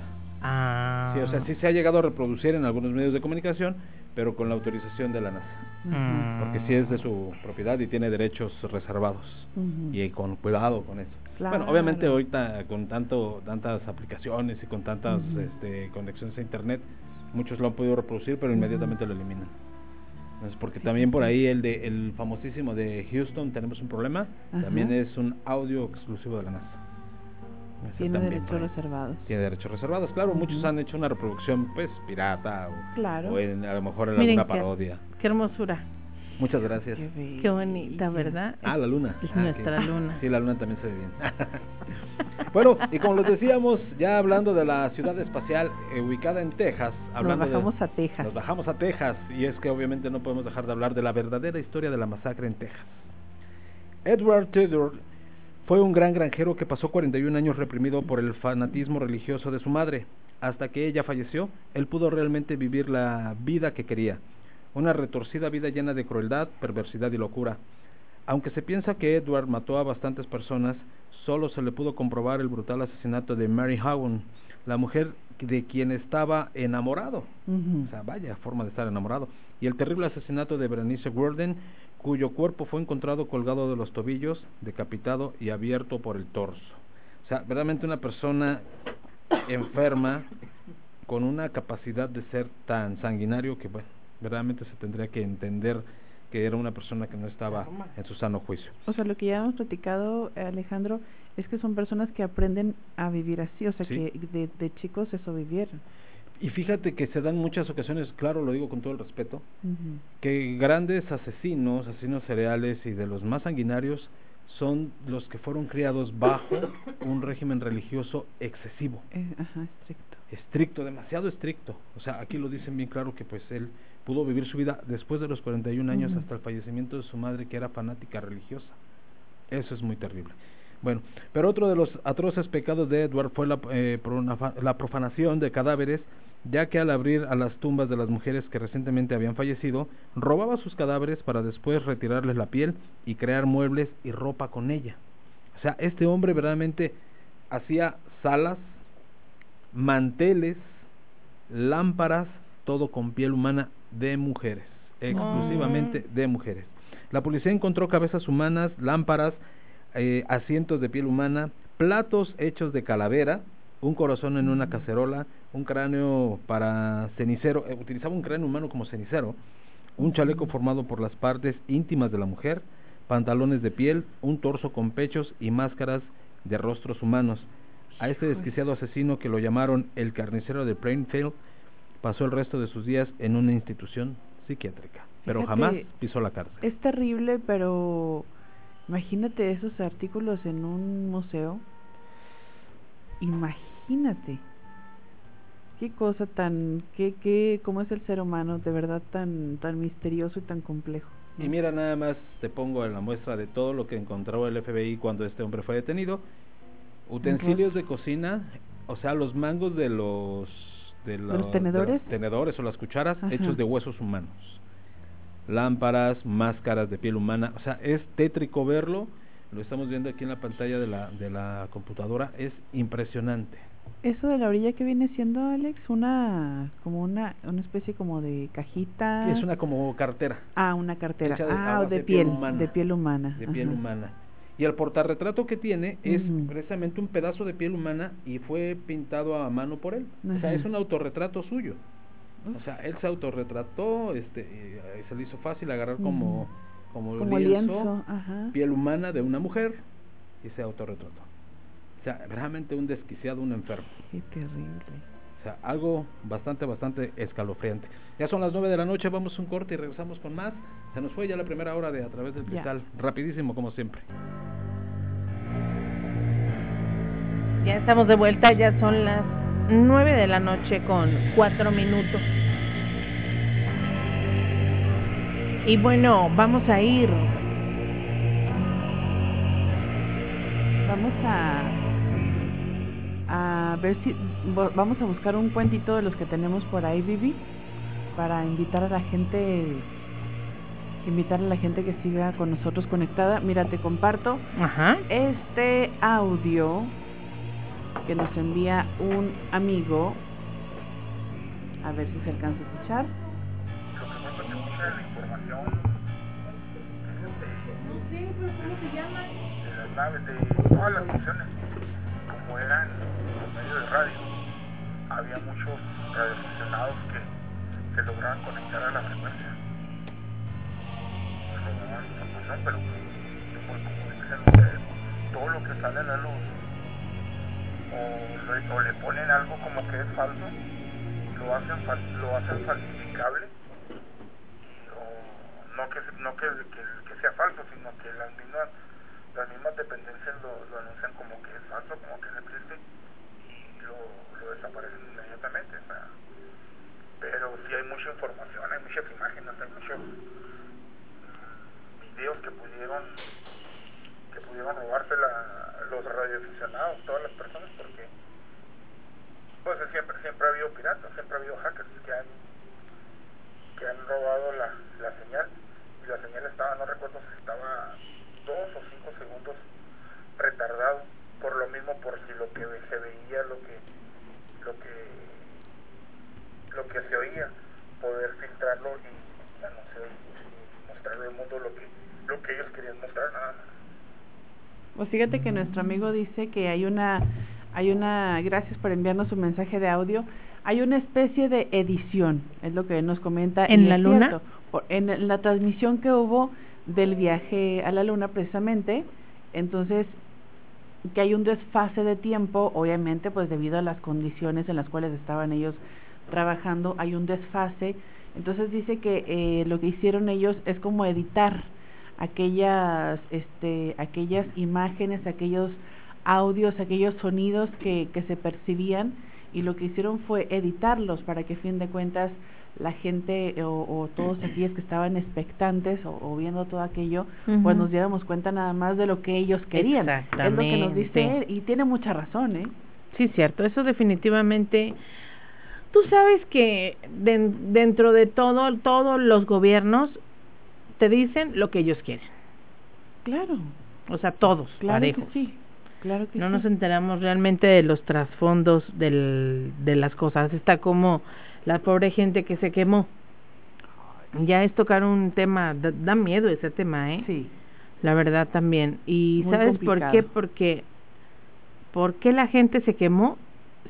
Sí, o sea, sí se ha llegado a reproducir en algunos medios de comunicación, pero con la autorización de la NASA. Uh-huh. Porque sí es de su propiedad y tiene derechos reservados. Uh-huh. Y con cuidado con eso. Claro. Bueno, obviamente ahorita con tantas aplicaciones y con tantas conexiones a internet, muchos lo han podido reproducir, pero inmediatamente lo eliminan. Entonces, porque también por ahí el famosísimo de Houston, tenemos un problema. Ajá. También es un audio exclusivo de la NASA. Tiene derechos reservados. Tiene derechos reservados, claro. Uh-huh. Muchos han hecho una reproducción, pues, pirata o, claro, o a lo mejor en alguna parodia. Qué hermosura. Muchas gracias. Qué bonita, ¿verdad? Ah, la luna. Nuestra luna. Sí, la luna también se ve bien. Bueno, y como les decíamos, ya hablando de la ciudad espacial ubicada en Texas. Nos bajamos a Texas, y es que obviamente no podemos dejar de hablar de la verdadera historia de la masacre en Texas. Edward Tudor fue un gran granjero que pasó 41 años reprimido por el fanatismo religioso de su madre. Hasta que ella falleció, él pudo realmente vivir la vida que quería. Una retorcida vida llena de crueldad, perversidad y locura. Aunque se piensa que Edward mató a bastantes personas, solo se le pudo comprobar el brutal asesinato de Mary Howell, la mujer de quien estaba enamorado. Uh-huh. O sea, vaya forma de estar enamorado. Y el terrible asesinato de Berenice Worden, cuyo cuerpo fue encontrado colgado de los tobillos, decapitado y abierto por el torso. O sea, verdaderamente una persona enferma, con una capacidad de ser tan sanguinario que, bueno, verdaderamente se tendría que entender que era una persona que no estaba en su sano juicio. O sea, lo que ya hemos platicado, Alejandro, es que son personas que aprenden a vivir así, o sea, sí, que de chicos eso vivieron. Y fíjate que se dan muchas ocasiones, claro, lo digo con todo el respeto, uh-huh, que grandes asesinos cereales y de los más sanguinarios son los que fueron criados bajo un régimen religioso excesivo. Estricto. Estricto, demasiado estricto. O sea, aquí lo dicen bien claro que pues él pudo vivir su vida después de los 41 años, uh-huh, hasta el fallecimiento de su madre, que era fanática religiosa. Eso es muy terrible. Bueno, pero otro de los atroces pecados de Edward fue la profanación de cadáveres, ya que al abrir a las tumbas de las mujeres que recientemente habían fallecido, robaba sus cadáveres para después retirarles la piel y crear muebles y ropa con ella. O sea, este hombre verdaderamente hacía salas, manteles, lámparas, todo con piel humana de mujeres, exclusivamente de mujeres. La policía encontró cabezas humanas, lámparas, asientos de piel humana, platos hechos de calavera, un corazón en una cacerola, un cráneo para cenicero, utilizaba un cráneo humano como cenicero, un chaleco formado por las partes íntimas de la mujer, pantalones de piel, un torso con pechos y máscaras de rostros humanos. A este desquiciado asesino, que lo llamaron el carnicero de Plainfield, pasó el resto de sus días en una institución psiquiátrica, pero fíjate, jamás pisó la cárcel. Es terrible, pero imagínate esos artículos en un museo. Imagínate qué cosa tan, cómo es el ser humano, de verdad tan misterioso y tan complejo, ¿no? Y mira, nada más te pongo en la muestra de todo lo que encontró el FBI cuando este hombre fue detenido: utensilios de cocina, o sea, los mangos de los tenedores o las cucharas, ajá, hechos de huesos humanos, lámparas, máscaras de piel humana. O sea, es tétrico verlo. Lo estamos viendo aquí en la pantalla de la computadora. Es impresionante. Eso de la orilla, que viene siendo, Alex, una especie como de cajita. Es una como cartera. Ah, una cartera. De piel humana. Y el portarretrato que tiene es precisamente un pedazo de piel humana y fue pintado a mano por él. Ajá. O sea, es un autorretrato suyo. O sea, él se autorretrató, se le hizo fácil agarrar como lienzo, ajá, piel humana de una mujer, y se autorretrató. O sea, realmente un desquiciado, un enfermo. Qué terrible. O sea, algo bastante escalofriante. Ya son las 9 de la noche, vamos a un corte y regresamos con más. Se nos fue ya la primera hora de A Través del Cristal, ya, rapidísimo como siempre. Ya estamos de vuelta, ya son las 9 de la noche con 4 minutos. Y bueno, vamos a ver si vamos a buscar un cuentito de los que tenemos por ahí, Vivi, para invitar a la gente que siga con nosotros conectada. Mira, te comparto, ajá, este audio que nos envía un amigo A ver si se alcanza a escuchar. Creo que no se escucha la información. No sé, pero ¿cómo se llama? De las naves, de todas las misiones, como eran los medios de radio, había muchos radioaficionados que se lograban conectar a la frecuencia. Se robaban información, pero como dicen ustedes, todo lo que sale a la luz, o le ponen algo como que es falso, lo hacen falsificable, no que sea falso, sino que las mismas dependencias lo anuncian como que es falso, como que no existe, y lo desaparecen inmediatamente. O sea, pero sí hay mucha información, hay muchas imágenes, hay muchos videos que pudieron robarse los radioaficionados, todas las personas, porque pues siempre ha habido piratas, siempre ha habido hackers que han robado la señal, y la señal estaba, no recuerdo si estaba 2 o 5 segundos retardado, por lo mismo, por si lo que se veía, lo que se oía, poder filtrarlo y anunciarlo y mostrarle al mundo lo que ellos querían mostrar, nada más. Pues fíjate que nuestro amigo dice que hay una, gracias por enviarnos su mensaje de audio, hay una especie de edición, es lo que nos comenta. ¿En la luna? En la transmisión que hubo del viaje a la luna, precisamente, entonces, que hay un desfase de tiempo, obviamente, pues debido a las condiciones en las cuales estaban ellos trabajando, hay un desfase. Entonces dice que lo que hicieron ellos es como editar aquellas imágenes, aquellos audios, aquellos sonidos que se percibían, y lo que hicieron fue editarlos para que a fin de cuentas la gente o todos aquellos que estaban expectantes o viendo todo aquello, pues nos diéramos cuenta nada más de lo que ellos querían. Es lo que nos dice él, y tiene mucha razón, ¿eh? Sí, cierto, eso definitivamente. Tú sabes que dentro de todos los gobiernos te dicen lo que ellos quieren. Claro. O sea, todos, claro, parejos. Que sí. Claro que no sí. Nos enteramos realmente de los trasfondos de las cosas. Está como la pobre gente que se quemó. Ya es tocar un tema, da miedo ese tema, ¿eh? Sí. La verdad también. ¿Y muy sabes complicado. ¿Por qué? ¿Por qué la gente se quemó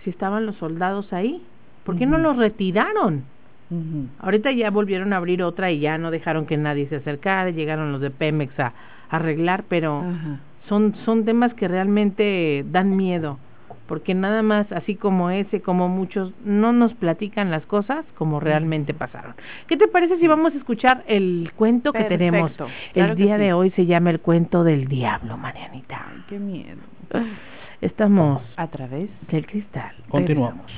si estaban los soldados ahí? ¿Por qué no los retiraron? Ahorita ya volvieron a abrir otra y ya no dejaron que nadie se acercara, llegaron los de Pemex a arreglar, pero... Ajá. Son temas que realmente dan miedo, porque nada más así como ese, como muchos, no nos platican las cosas como realmente pasaron. ¿Qué te parece si vamos a escuchar el cuento que tenemos? Claro, el día de hoy se llama El Cuento del Diablo, Marianita. Ay, qué miedo. Estamos a través del cristal. Continuamos.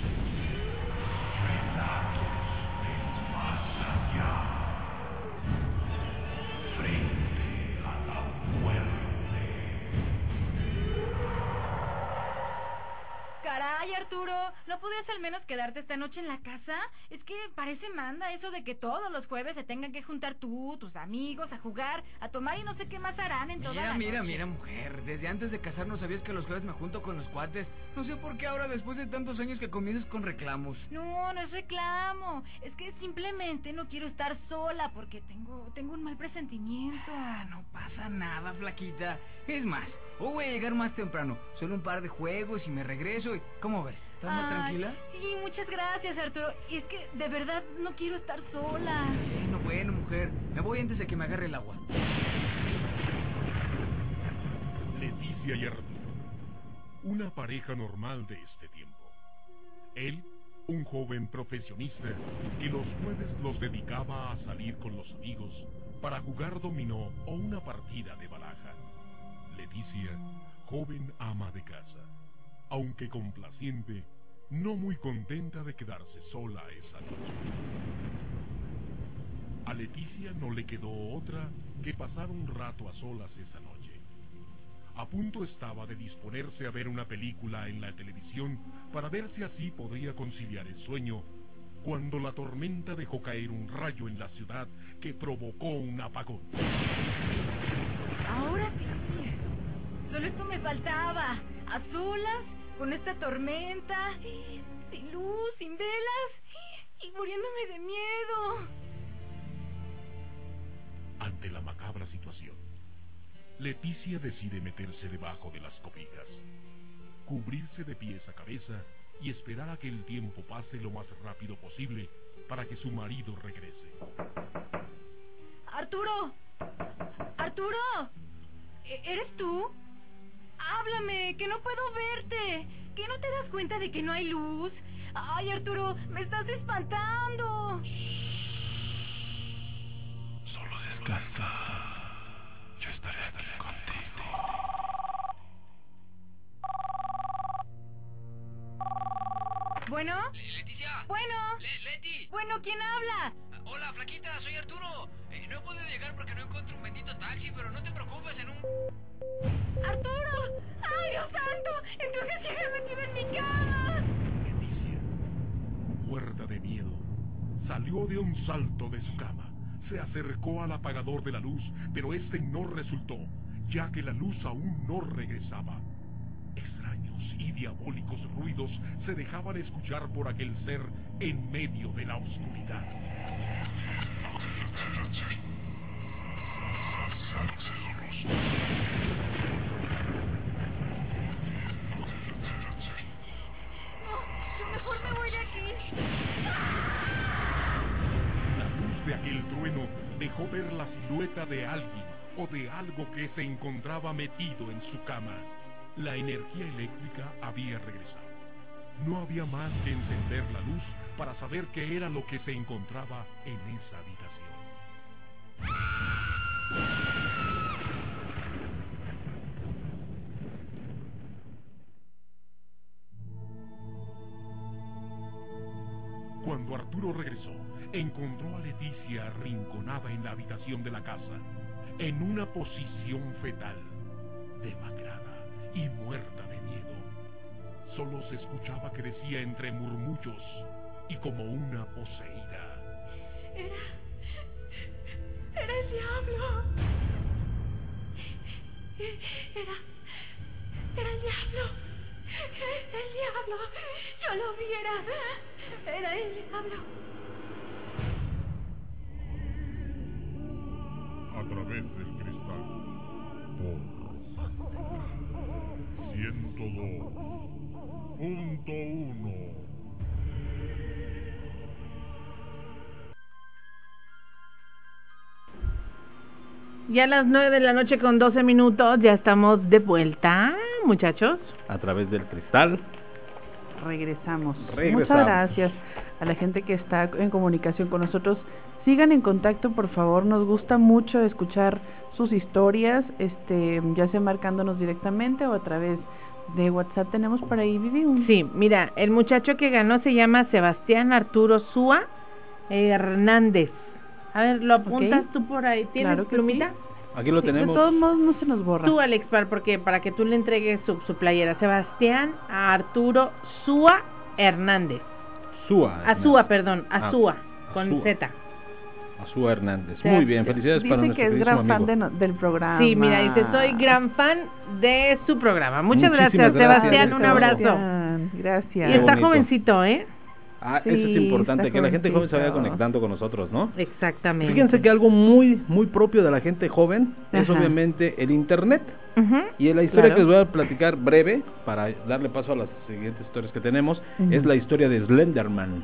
Ay, Arturo, ¿no podías al menos quedarte esta noche en la casa? Es que parece manda eso de que todos los jueves se tengan que juntar tú, tus amigos, a jugar, a tomar y no sé qué más harán en toda la noche. Mira, mujer, desde antes de casarnos sabías que los jueves me junto con los cuates. No sé por qué ahora, después de tantos años, que comienzas con reclamos. No es reclamo, es que simplemente no quiero estar sola porque tengo un mal presentimiento. Ah, no pasa nada, flaquita. Es más, hoy voy a llegar más temprano, solo un par de juegos y me regreso y... ¿Cómo ves? ¿Estás más tranquila? Sí, muchas gracias, Arturo. Y es que de verdad no quiero estar sola. Bueno, mujer, me voy antes de que me agarre el agua. Leticia y Arturo, una pareja normal de este tiempo. Él, un joven profesionista que los jueves los dedicaba a salir con los amigos para jugar dominó o una partida de baraja. Leticia, joven ama de casa, aunque complaciente, no muy contenta de quedarse sola esa noche. A Leticia no le quedó otra que pasar un rato a solas esa noche. A punto estaba de disponerse a ver una película en la televisión para ver si así podría conciliar el sueño, cuando la tormenta dejó caer un rayo en la ciudad que provocó un apagón. Ahora sí, solo esto me faltaba. A solas, con esta tormenta, sin luz, sin velas, y muriéndome de miedo. Ante la macabra situación, Leticia decide meterse debajo de las cobijas, cubrirse de pies a cabeza y esperar a que el tiempo pase lo más rápido posible para que su marido regrese. ¡Arturo! ¡Arturo! ¿Eres tú? ¡Háblame! ¡Que no puedo verte! ¿Que no te das cuenta de que no hay luz? ¡Ay, Arturo! ¡Me estás espantando! Shh. Solo descansa. Yo estaré aquí contigo. ¿Bueno? ¿Leticia? ¿Bueno? ¿Leti? ¿Bueno? ¿Quién habla? Hola, flaquita, soy Arturo. No he podido llegar porque no encuentro un bendito taxi, pero no te preocupes, en un... ¡Arturo! ¡Ay, Dios santo! ¡Entonces sí se ha metido en mi cama! Leticia, muerta de miedo, salió de un salto de su cama. Se acercó al apagador de la luz, pero este no resultó, ya que la luz aún no regresaba. Extraños y diabólicos ruidos se dejaban escuchar por aquel ser en medio de la oscuridad. No, yo mejor me voy de aquí. La luz de aquel trueno dejó ver la silueta de alguien o de algo que se encontraba metido en su cama. La energía eléctrica había regresado. No había más que encender la luz para saber qué era lo que se encontraba en esa habitación. Cuando Arturo regresó, encontró a Leticia arrinconada en la habitación de la casa, en una posición fetal, demacrada y muerta de miedo. Solo se escuchaba que decía entre murmullos y como una poseída: Era el diablo. Era el diablo. El diablo. Yo lo vi, era el diablo. A través del cristal, por 102.1. Ya a las 9:12 p.m, ya estamos de vuelta, muchachos. A través del cristal. Regresamos. Muchas gracias a la gente que está en comunicación con nosotros. Sigan en contacto, por favor. Nos gusta mucho escuchar sus historias, ya sea marcándonos directamente o a través de WhatsApp. Tenemos por ahí, Vivi. Sí, mira, el muchacho que ganó se llama Sebastián Arturo Súa Hernández. A ver, ¿lo apuntas tú por ahí? ¿Tienes plumita? Sí. Aquí lo tenemos. De todos modos, no se nos borra. Tú, Alex, para que tú le entregues su playera. Sebastián Arturo Súa Hernández. Azúa. Con Z. Azúa Hernández. Muy bien, felicidades para nuestro queridísimo amigo. Dicen que es gran fan del programa. Sí, mira, dice, soy gran fan de su programa. Muchas gracias, Sebastián, un abrazo. Gracias. Y está jovencito, ¿eh? Ah, sí, eso es importante, que la gente joven se vaya conectando con nosotros, ¿no? Exactamente. Fíjense que algo muy, muy propio de la gente joven es obviamente el internet. Y la historia que les voy a platicar breve, para darle paso a las siguientes historias que tenemos, es la historia de Slenderman.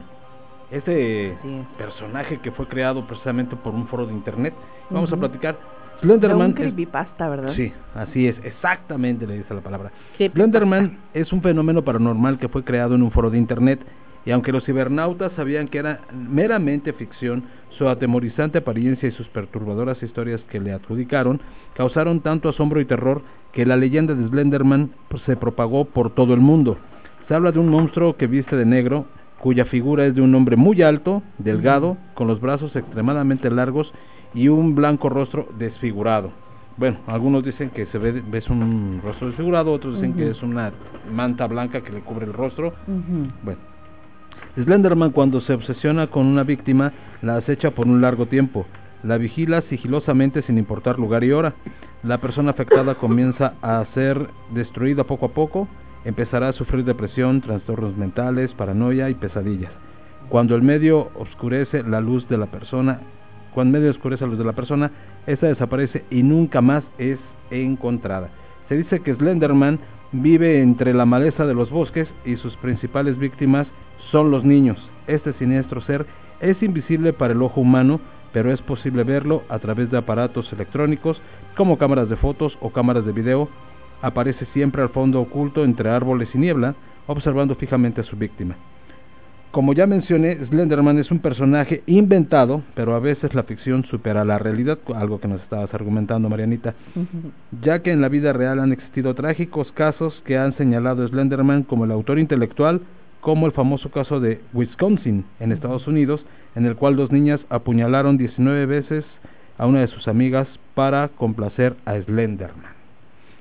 Este personaje que fue creado precisamente por un foro de internet. Vamos a platicar. Slenderman. De un creepypasta, ¿verdad? Sí, así es, exactamente le dice la palabra. Slenderman es un fenómeno paranormal que fue creado en un foro de internet. Y aunque los cibernautas sabían que era meramente ficción, su atemorizante apariencia y sus perturbadoras historias que le adjudicaron causaron tanto asombro y terror que la leyenda de Slenderman se propagó por todo el mundo. Se habla de un monstruo que viste de negro, cuya figura es de un hombre muy alto, delgado, con los brazos extremadamente largos y un blanco rostro desfigurado. Bueno, algunos dicen que ves un rostro desfigurado, otros dicen que es una manta blanca que le cubre el rostro. Bueno, Slenderman, cuando se obsesiona con una víctima, la acecha por un largo tiempo, la vigila sigilosamente sin importar lugar y hora. La persona afectada comienza a ser destruida poco a poco, empezará a sufrir depresión, trastornos mentales, paranoia y pesadillas. Cuando el medio oscurece la luz de la persona, esta desaparece y nunca más es encontrada. Se dice que Slenderman vive entre la maleza de los bosques y sus principales víctimas son los niños. Este siniestro ser es invisible para el ojo humano, pero es posible verlo a través de aparatos electrónicos como cámaras de fotos o cámaras de video. Aparece siempre al fondo oculto entre árboles y niebla, observando fijamente a su víctima. Como ya mencioné, Slenderman es un personaje inventado, pero a veces la ficción supera la realidad, algo que nos estabas argumentando, Marianita, ya que en la vida real han existido trágicos casos que han señalado a Slenderman como el autor intelectual, como el famoso caso de Wisconsin, en Estados Unidos, en el cual dos niñas apuñalaron 19 veces a una de sus amigas para complacer a Slenderman.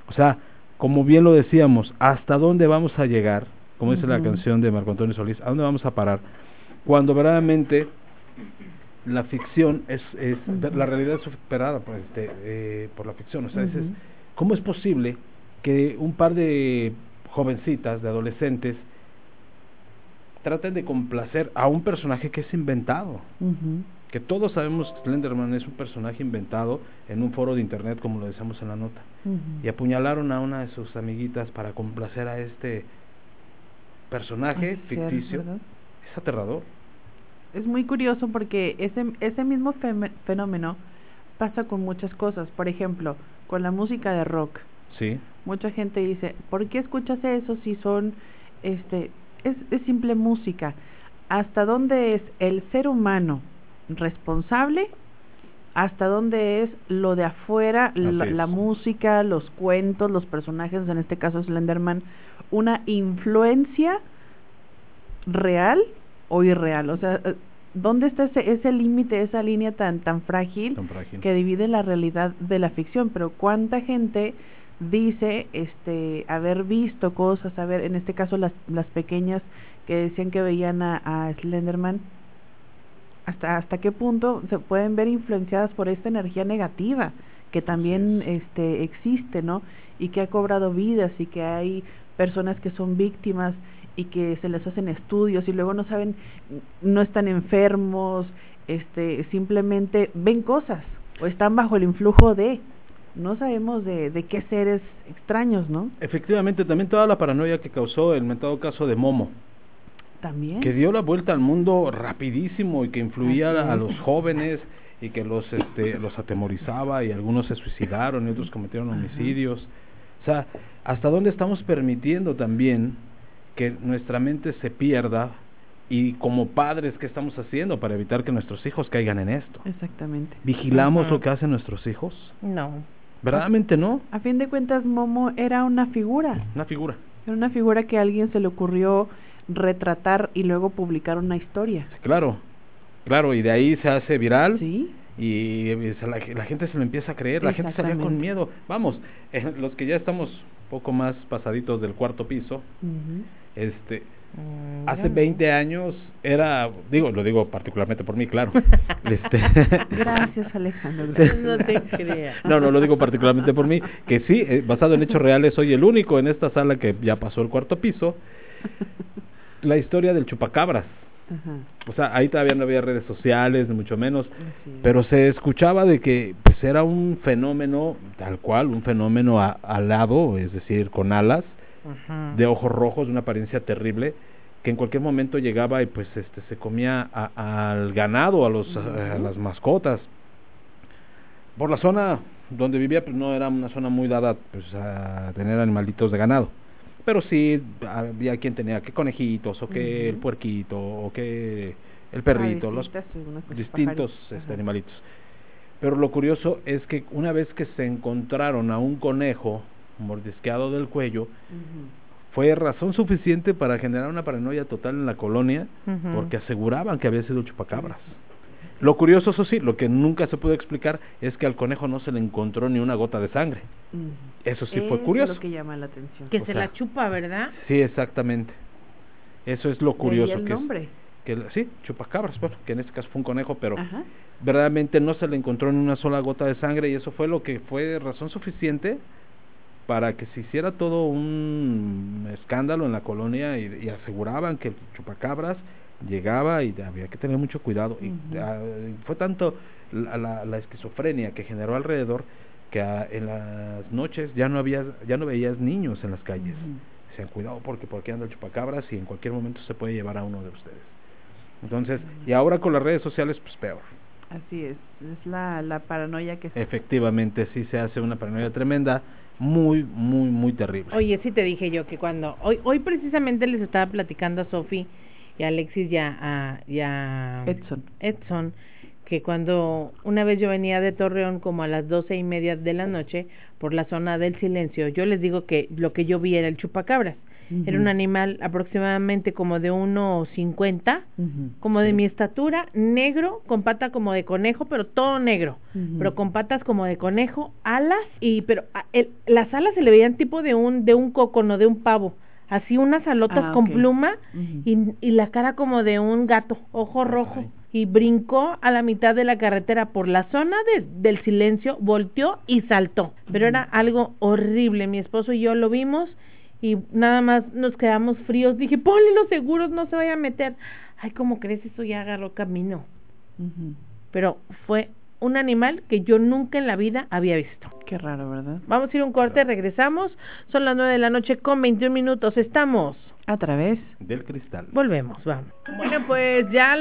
O sea, como bien lo decíamos, ¿hasta dónde vamos a llegar? Como dice la canción de Marco Antonio Solís, ¿a dónde vamos a parar? Cuando verdaderamente la ficción es la realidad es superada por la ficción. O sea, es, ¿cómo es posible que un par de jovencitas, de adolescentes, traten de complacer a un personaje que es inventado? Que todos sabemos que Slenderman es un personaje inventado en un foro de internet, como lo decíamos en la nota. Y apuñalaron a una de sus amiguitas para complacer a este personaje ficticio, ¿verdad? Es aterrador. Es muy curioso porque ese mismo fenómeno pasa con muchas cosas. Por ejemplo, con la música de rock. Sí. Mucha gente dice, ¿por qué escuchas eso si son, es simple música? ¿Hasta dónde es el ser humano responsable? ¿Hasta dónde es lo de afuera, la música, los cuentos, los personajes, en este caso Slenderman, una influencia real o irreal? O sea, ¿dónde está ese límite, esa línea tan frágil, que divide la realidad de la ficción? Pero cuánta gente dice haber visto cosas, en este caso las pequeñas que decían que veían a Slenderman, hasta qué punto se pueden ver influenciadas por esta energía negativa que también existe, ¿no? Y que ha cobrado vidas, y que hay personas que son víctimas y que se les hacen estudios y luego no saben, no están enfermos, simplemente ven cosas o están bajo el influjo de, no sabemos de qué seres extraños, ¿no? Efectivamente, también toda la paranoia que causó el mentado caso de Momo. También. Que dio la vuelta al mundo rapidísimo y que influía a los jóvenes y que los atemorizaba, y algunos se suicidaron y otros cometieron homicidios. O sea, ¿hasta dónde estamos permitiendo también que nuestra mente se pierda? Y como padres, ¿qué estamos haciendo para evitar que nuestros hijos caigan en esto? Exactamente. ¿Vigilamos lo que hacen nuestros hijos? No. ¿Verdaderamente no? A fin de cuentas, Momo era una figura. Era una figura que a alguien se le ocurrió retratar y luego publicar una historia. Claro, y de ahí se hace viral. Sí. Y la gente se lo empieza a creer, la gente salía con miedo. Vamos, los que ya estamos un poco más pasaditos del cuarto piso, hace 20 años era, lo digo particularmente por mí, claro. Gracias, Alejandro. No te creas. No, lo digo particularmente por mí, que sí, basado en hechos reales, soy el único en esta sala que ya pasó el cuarto piso. La historia del Chupacabras. O sea, ahí todavía no había redes sociales, ni mucho menos, pero se escuchaba de que pues era un fenómeno tal cual, un fenómeno alado, es decir, con alas, de ojos rojos, de una apariencia terrible, que en cualquier momento llegaba y pues se comía al ganado, a las mascotas. Por la zona donde vivía pues no era una zona muy dada pues a tener animalitos de ganado. Pero sí, había quien tenía que conejitos, o que el puerquito, o que el perrito, los distintos animalitos. Pero lo curioso es que una vez que se encontraron a un conejo mordisqueado del cuello, fue razón suficiente para generar una paranoia total en la colonia, porque aseguraban que había sido chupacabras. Lo curioso, eso sí, lo que nunca se pudo explicar es que al conejo no se le encontró ni una gota de sangre. Eso sí fue curioso. Eso es lo que llama la atención. Que se la chupa, ¿verdad? Sí, exactamente. Eso es lo curioso. ¿Y el nombre? Sí, chupacabras, bueno, que en este caso fue un conejo, pero verdaderamente no se le encontró ni una sola gota de sangre, y eso fue lo que fue razón suficiente para que se hiciera todo un escándalo en la colonia, y aseguraban que el chupacabras llegaba y había que tener mucho cuidado. Y fue tanto la esquizofrenia que generó alrededor que en las noches ya no veías niños en las calles. Se han cuidado porque anda el chupacabras y en cualquier momento se puede llevar a uno de ustedes. Entonces, y ahora con las redes sociales, pues peor. Así es la paranoia que se... Efectivamente, sí se hace una paranoia tremenda, muy, muy, muy terrible. Oye, sí te dije yo que cuando... Hoy precisamente les estaba platicando a Sofi y a Alexis y a Edson, que cuando una vez yo venía de Torreón como a las 12:30 de la noche por la zona del silencio, yo les digo que lo que yo vi era el chupacabras. Era un animal aproximadamente como de 1.50, como de mi estatura, negro, con pata como de conejo, pero todo negro, pero con patas como de conejo, alas, las alas se le veían tipo de un coco, no de un pavo, así unas alotas con pluma, y la cara como de un gato, ojo rojo. Y brincó a la mitad de la carretera por la zona del silencio, volteó y saltó, pero era algo horrible. Mi esposo y yo lo vimos y nada más nos quedamos fríos. Dije, ponle los seguros, no se vaya a meter. Ay, ¿cómo crees? Eso ya agarró camino. Pero fue un animal que yo nunca en la vida había visto. Qué raro, ¿verdad? Vamos a ir a un corte, regresamos. Son las 9:21 p.m. Estamos a través del cristal. Volvemos, vamos. Bueno, pues ya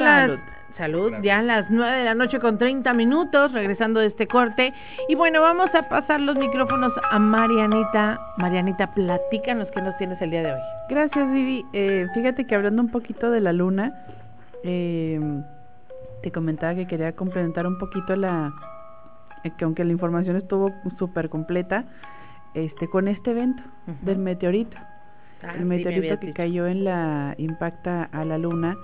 Salud, claro. Ya a las 9:30 p.m, regresando de este corte. Y bueno, vamos a pasar los micrófonos a Marianita. Marianita, platícanos qué nos tienes el día de hoy. Gracias, Vivi. Fíjate que hablando un poquito de la luna, te comentaba que quería complementar un poquito que aunque la información estuvo súper completa, con este evento del meteorito. El meteorito que cayó impacta a la luna.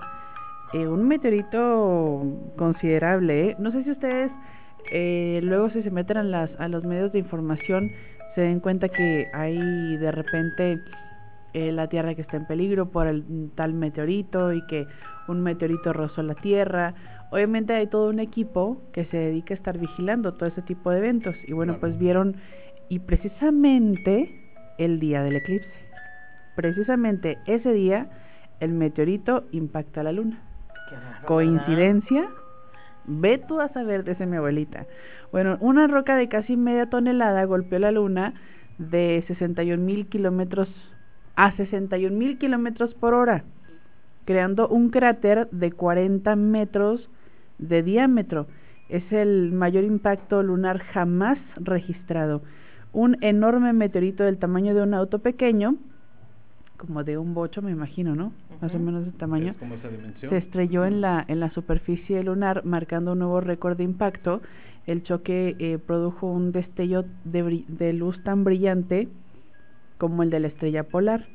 Un meteorito considerable. No sé si ustedes luego si se meten a los medios de información se den cuenta que hay de repente la Tierra que está en peligro por el tal meteorito y que un meteorito rozó la Tierra. Obviamente hay todo un equipo que se dedica a estar vigilando todo ese tipo de eventos y bueno, pues vieron y precisamente el día del eclipse. Precisamente ese día el meteorito impacta a la luna. ¿Coincidencia? Ve tú a saber, dice mi abuelita. Bueno, una roca de casi media tonelada golpeó la luna de 61.000 kilómetros por hora, creando un cráter de 40 metros de diámetro. Es el mayor impacto lunar jamás registrado. Un enorme meteorito del tamaño de un auto pequeño, como de un bocho, me imagino, ¿no? Más o menos de tamaño. ¿Es como esa dimensión? Se estrelló en la superficie lunar, marcando un nuevo récord de impacto. El choque produjo un destello de luz tan brillante como el de la estrella polar,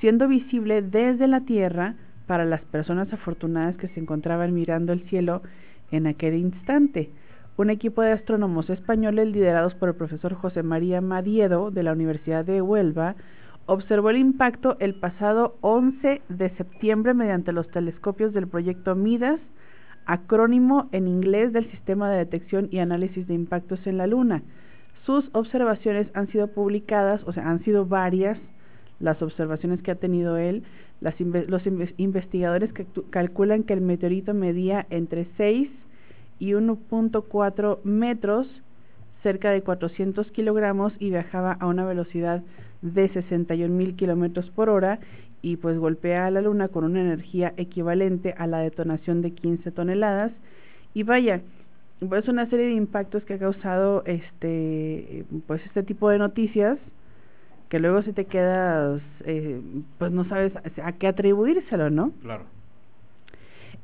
siendo visible desde la Tierra para las personas afortunadas que se encontraban mirando el cielo en aquel instante. Un equipo de astrónomos españoles liderados por el profesor José María Madiedo de la Universidad de Huelva observó el impacto el pasado 11 de septiembre mediante los telescopios del proyecto MIDAS, acrónimo en inglés del Sistema de Detección y Análisis de Impactos en la Luna. Sus observaciones han sido publicadas, o sea, han sido varias las observaciones que ha tenido él. Los investigadores calculan que el meteorito medía entre 6 y 1.4 metros, cerca de 400 kilogramos y viajaba a una velocidad de 61.000 kilómetros por hora y pues golpea a la luna con una energía equivalente a la detonación de 15 toneladas y vaya, pues una serie de impactos que ha causado pues este tipo de noticias que luego si te quedas pues no sabes a qué atribuírselo, ¿no? Claro.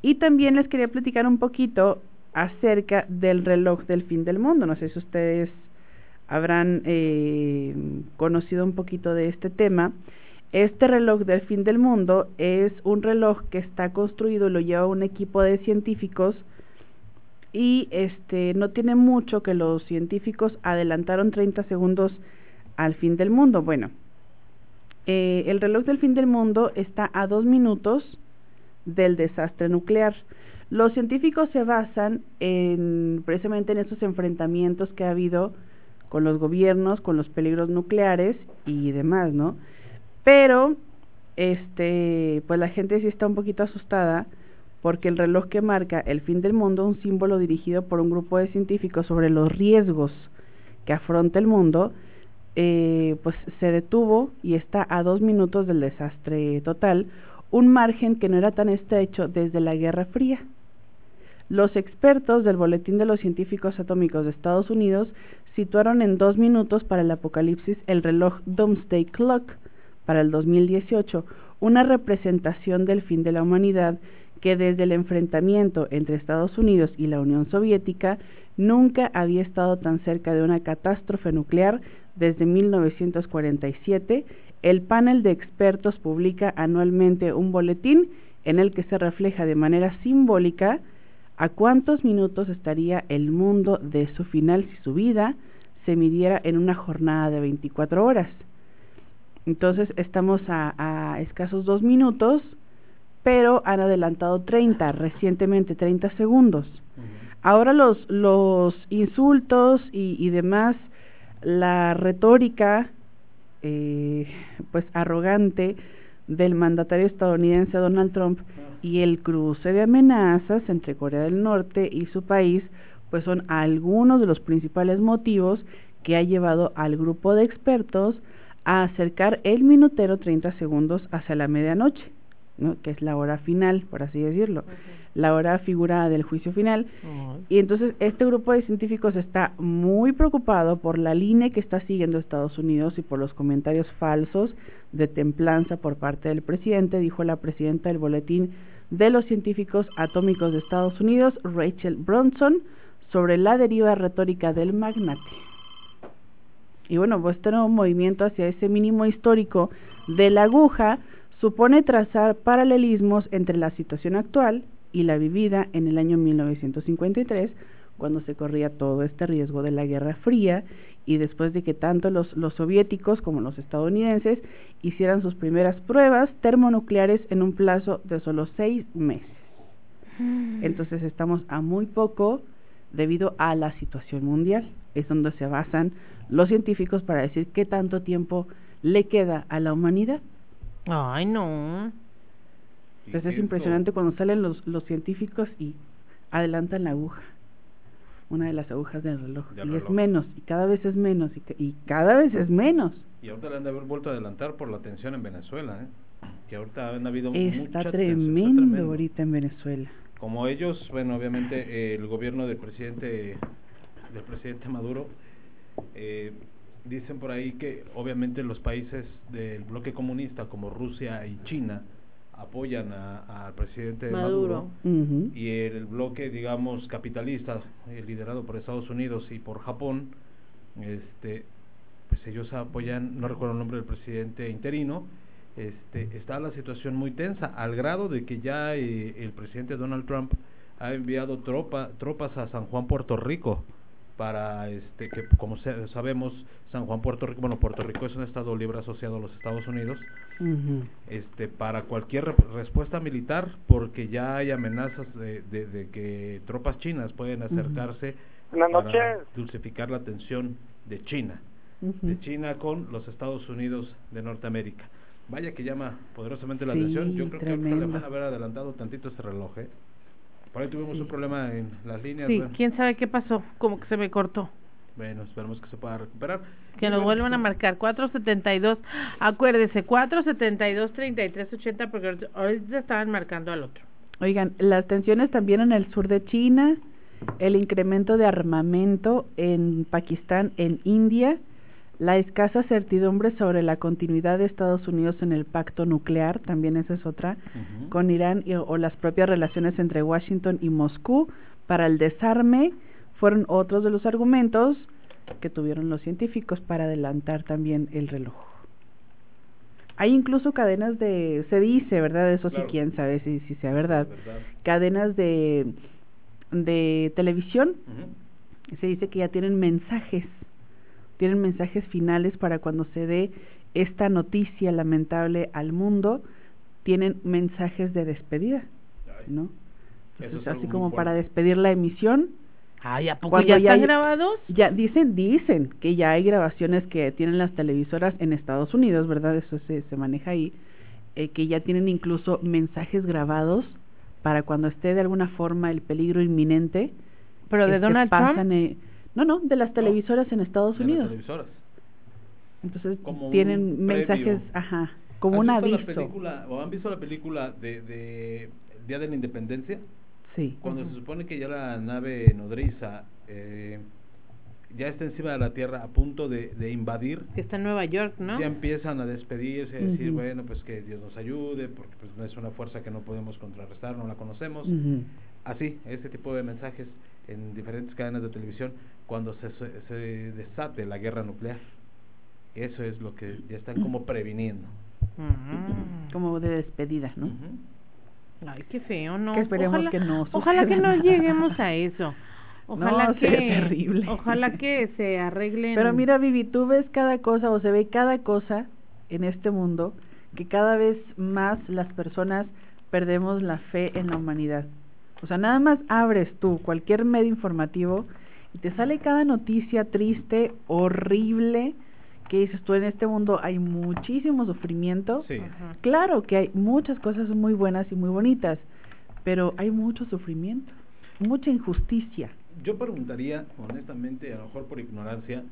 Y también les quería platicar un poquito acerca del reloj del fin del mundo. No sé si ustedes habrán conocido un poquito de este tema. Este reloj del fin del mundo es un reloj que está construido, lo lleva un equipo de científicos y no tiene mucho que los científicos adelantaron 30 segundos al fin del mundo. Bueno, el reloj del fin del mundo está a 2 minutos del desastre nuclear. Los científicos se basan precisamente en esos enfrentamientos que ha habido con los gobiernos, con los peligros nucleares y demás, ¿no? Pero, pues la gente sí está un poquito asustada porque el reloj que marca el fin del mundo, un símbolo dirigido por un grupo de científicos sobre los riesgos que afronta el mundo, pues se detuvo y está a 2 minutos del desastre total, un margen que no era tan estrecho desde la Guerra Fría. Los expertos del Boletín de los Científicos Atómicos de Estados Unidos situaron en 2 minutos para el apocalipsis el reloj Doomsday Clock para el 2018, una representación del fin de la humanidad que desde el enfrentamiento entre Estados Unidos y la Unión Soviética nunca había estado tan cerca de una catástrofe nuclear desde 1947. El panel de expertos publica anualmente un boletín en el que se refleja de manera simbólica a cuántos minutos estaría el mundo de su final si su vida se midiera en una jornada de 24 horas. Entonces estamos a escasos 2 minutos, pero han adelantado 30, recientemente 30 segundos. Ahora los insultos y demás, la retórica pues arrogante del mandatario estadounidense Donald Trump y el cruce de amenazas entre Corea del Norte y su país, pues son algunos de los principales motivos que ha llevado al grupo de expertos a acercar el minutero 30 segundos hacia la medianoche, ¿no? Que es la hora final, por así decirlo, la hora figurada del juicio final. Y entonces este grupo de científicos está muy preocupado por la línea que está siguiendo Estados Unidos y por los comentarios falsos de templanza por parte del presidente, dijo la presidenta del Boletín de los Científicos Atómicos de Estados Unidos, Rachel Bronson, sobre la deriva retórica del magnate. Y bueno, pues este nuevo movimiento hacia ese mínimo histórico de la aguja supone trazar paralelismos entre la situación actual y la vivida en el año 1953, cuando se corría todo este riesgo de la Guerra Fría y después de que tanto los soviéticos como los estadounidenses hicieran sus primeras pruebas termonucleares en un plazo de solo 6 meses. Entonces estamos a muy poco debido a la situación mundial. Es donde se basan los científicos para decir qué tanto tiempo le queda a la humanidad. Ay, no. Entonces es impresionante cuando salen los científicos y adelantan la aguja, una de las agujas del reloj, es menos, y cada vez es menos, y cada vez es menos. Y ahorita le han de haber vuelto a adelantar por la tensión en Venezuela, que ahorita han habido mucha tensión. Está tremendo ahorita en Venezuela. Como ellos, bueno, obviamente el gobierno del presidente Maduro, dicen por ahí que obviamente los países del bloque comunista como Rusia y China apoyan al presidente Maduro. Y el bloque, digamos, capitalista, liderado por Estados Unidos y por Japón, pues ellos apoyan, no recuerdo el nombre del presidente interino. Está la situación muy tensa, al grado de que ya el presidente Donald Trump ha enviado tropas a San Juan, Puerto Rico, para que, como sabemos, San Juan, Puerto Rico es un estado libre asociado a los Estados Unidos, para cualquier respuesta militar, porque ya hay amenazas de que tropas chinas pueden acercarse para dulcificar la tensión de China, con los Estados Unidos de Norteamérica. Vaya que llama poderosamente la atención. Yo creo que le van a haber adelantado tantito ese reloj, ¿eh? Por ahí tuvimos un problema en las líneas. Sí, bueno, quién sabe qué pasó, como que se me cortó. Bueno, esperemos que se pueda recuperar. Que nos vuelvan a marcar, 472, acuérdese, 472-3380, porque ahorita estaban marcando al otro. Oigan, las tensiones también en el sur de China, el incremento de armamento en Pakistán, en India, la escasa certidumbre sobre la continuidad de Estados Unidos en el pacto nuclear, también esa es otra, con Irán, o las propias relaciones entre Washington y Moscú para el desarme, fueron otros de los argumentos que tuvieron los científicos para adelantar también el reloj. Hay incluso cadenas de, se dice, ¿verdad? Eso claro. Sí, quién sabe si sea verdad. Cadenas de televisión, se dice que ya tienen mensajes finales para cuando se dé esta noticia lamentable al mundo, tienen mensajes de despedida, ¿no? Entonces, así como para despedir la emisión. Ay, ¿a poco ya están grabados? Ya dicen que ya hay grabaciones que tienen las televisoras en Estados Unidos, ¿verdad? Eso se maneja ahí, que ya tienen incluso mensajes grabados para cuando esté de alguna forma el peligro inminente. ¿Pero de Donald Trump? No, de las televisoras en Estados Unidos. De las televisoras. Entonces como tienen mensajes, ajá, como un aviso. ¿Han visto la película de Día de la Independencia? Sí. Cuando se supone que ya la nave nodriza ya está encima de la Tierra, a punto de invadir. Que está en Nueva York, ¿no? Ya empiezan a despedirse, a decir, bueno, pues que Dios nos ayude, porque pues no es una fuerza que no podemos contrarrestar, no la conocemos. Así, este tipo de mensajes en diferentes cadenas de televisión, cuando se desate la guerra nuclear. Eso es lo que ya están como previniendo. Como de despedida, ¿no? Ay, qué feo, ¿no? Que esperemos que no suceda. Ojalá que no lleguemos a eso. Ojalá terrible. Ojalá que se arreglen. Pero mira, Vivi, tú ves cada cosa, o se ve cada cosa en este mundo, que cada vez más las personas perdemos la fe en la humanidad. O sea, nada más abres tú cualquier medio informativo y te sale cada noticia triste, horrible, que dices tú, en este mundo hay muchísimo sufrimiento. Sí. Claro que hay muchas cosas muy buenas y muy bonitas, pero hay mucho sufrimiento, mucha injusticia. Yo preguntaría, honestamente, a lo mejor por ignorancia,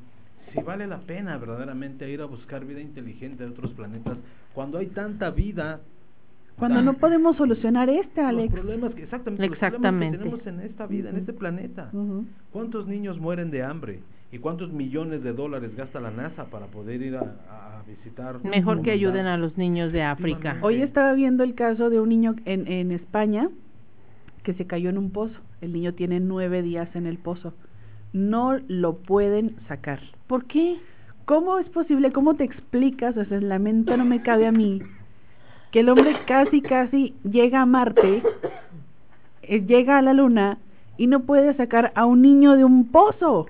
si vale la pena verdaderamente ir a buscar vida inteligente de otros planetas, cuando hay tanta vida. Cuando no podemos solucionar Alex. Los problemas que, exactamente. Los problemas que tenemos en esta vida, en este planeta. ¿Cuántos niños mueren de hambre? ¿Y cuántos millones de dólares gasta la NASA para poder ir a visitar? Mejor que ayuden a los niños de África. Hoy estaba viendo el caso de un niño en España que se cayó en un pozo. El niño tiene 9 días en el pozo. No lo pueden sacar. ¿Por qué? ¿Cómo es posible? ¿Cómo te explicas? O sea, la mente no me cabe a mí. Que el hombre casi llega a Marte, llega a la Luna y no puede sacar a un niño de un pozo.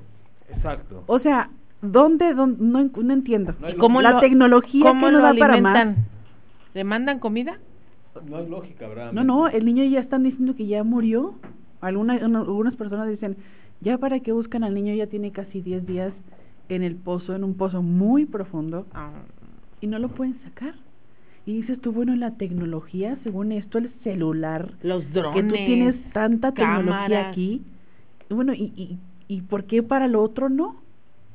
Exacto. O sea, ¿dónde no entiendo? No, ¿cómo la tecnología cómo que no da alimentan? Para más. ¿Le mandan comida? No hay lógica, ¿verdad? No, el niño ya están diciendo que ya murió. Algunas personas dicen, ya para qué buscan al niño, ya tiene casi 10 días en el pozo, en un pozo muy profundo, y no lo pueden sacar. Y dices tú, bueno, la tecnología, según esto, el celular, los drones, que tú tienes tanta tecnología aquí, bueno, ¿y por qué para lo otro no?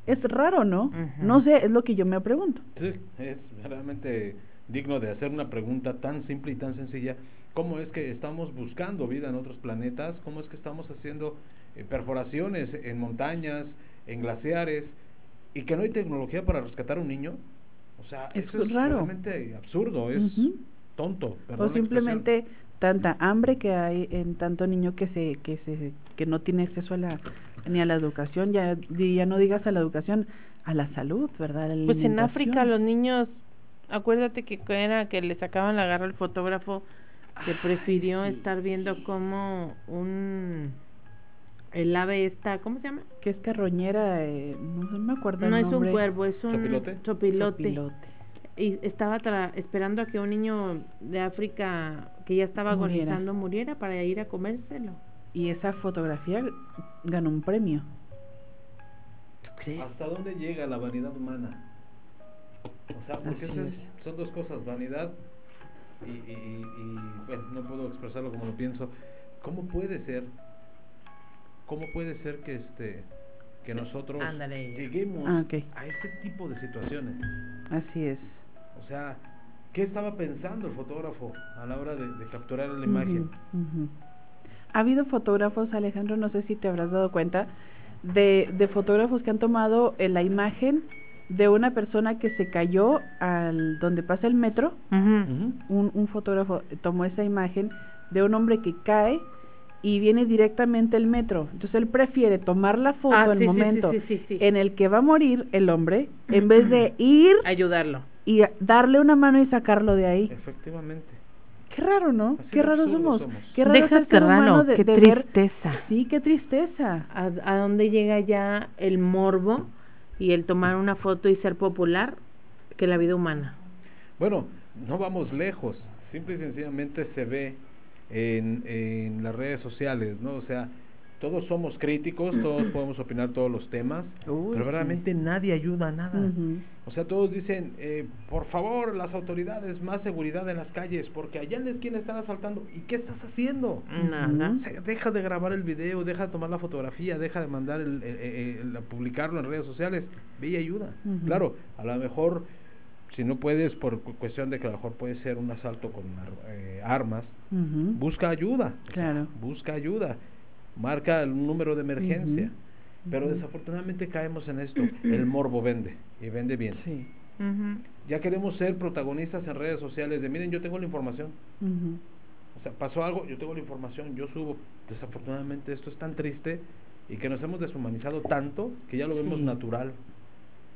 Es raro, ¿no? No sé, es lo que yo me pregunto. Sí, es realmente digno de hacer una pregunta tan simple y tan sencilla. ¿Cómo es que estamos buscando vida en otros planetas? ¿Cómo es que estamos haciendo perforaciones en montañas, en glaciares, y que no hay tecnología para rescatar a un niño? O sea, eso es realmente absurdo, es tonto. O simplemente tanta hambre que hay en tanto niño que no tiene acceso ni a la educación, ya no digas a la educación, a la salud, ¿verdad? La pues en África los niños, acuérdate que era que le sacaban la garra al fotógrafo que prefirió estar viendo como el ave esta, ¿cómo se llama? Que es carroñera, no me acuerdo el nombre. No es un cuervo, es un chopilote. Y estaba esperando a que un niño de África que ya estaba agonizando muriera para ir a comérselo. Y esa fotografía ganó un premio. ¿Tú crees? ¿Hasta dónde llega la vanidad humana? O sea, porque son dos cosas, vanidad y bueno, no puedo expresarlo como lo pienso. ¿Cómo puede ser que que nosotros lleguemos a ese tipo de situaciones? Así es. O sea, ¿qué estaba pensando el fotógrafo a la hora de capturar la imagen? Ha habido fotógrafos, Alejandro, no sé si te habrás dado cuenta, de fotógrafos que han tomado la imagen de una persona que se cayó al donde pasa el metro. Un fotógrafo tomó esa imagen de un hombre que cae y viene directamente el metro. Entonces él prefiere tomar la foto momento en el que va a morir el hombre, en vez de ir ayudarlo y darle una mano y sacarlo de ahí. Efectivamente. Qué raro, ¿no? Así qué raros somos. Qué raro. Déjate raro, qué tristeza. Sí, qué tristeza. ¿A dónde llega ya el morbo y el tomar una foto y ser popular que la vida humana? Bueno, no vamos lejos. Simple y sencillamente se ve en las redes sociales, ¿no? O sea, todos somos críticos, todos podemos opinar todos los temas, pero verdaderamente nadie ayuda a nada. O sea, todos dicen, por favor, las autoridades, más seguridad en las calles, porque allá en la esquina están asaltando. ¿Y qué estás haciendo? Nada. O sea, deja de grabar el video, deja de tomar la fotografía, deja de mandar el publicarlo en redes sociales. Ve y ayuda. Claro, a lo mejor, si no puedes, por cuestión de que a lo mejor puede ser un asalto con armas, busca ayuda. Claro. O sea, busca ayuda. Marca el número de emergencia. Pero desafortunadamente caemos en esto. El morbo vende. Y vende bien. Sí. Ya queremos ser protagonistas en redes sociales de, miren, yo tengo la información. O sea, pasó algo, yo tengo la información, yo subo. Desafortunadamente esto es tan triste y que nos hemos deshumanizado tanto que ya lo vemos natural.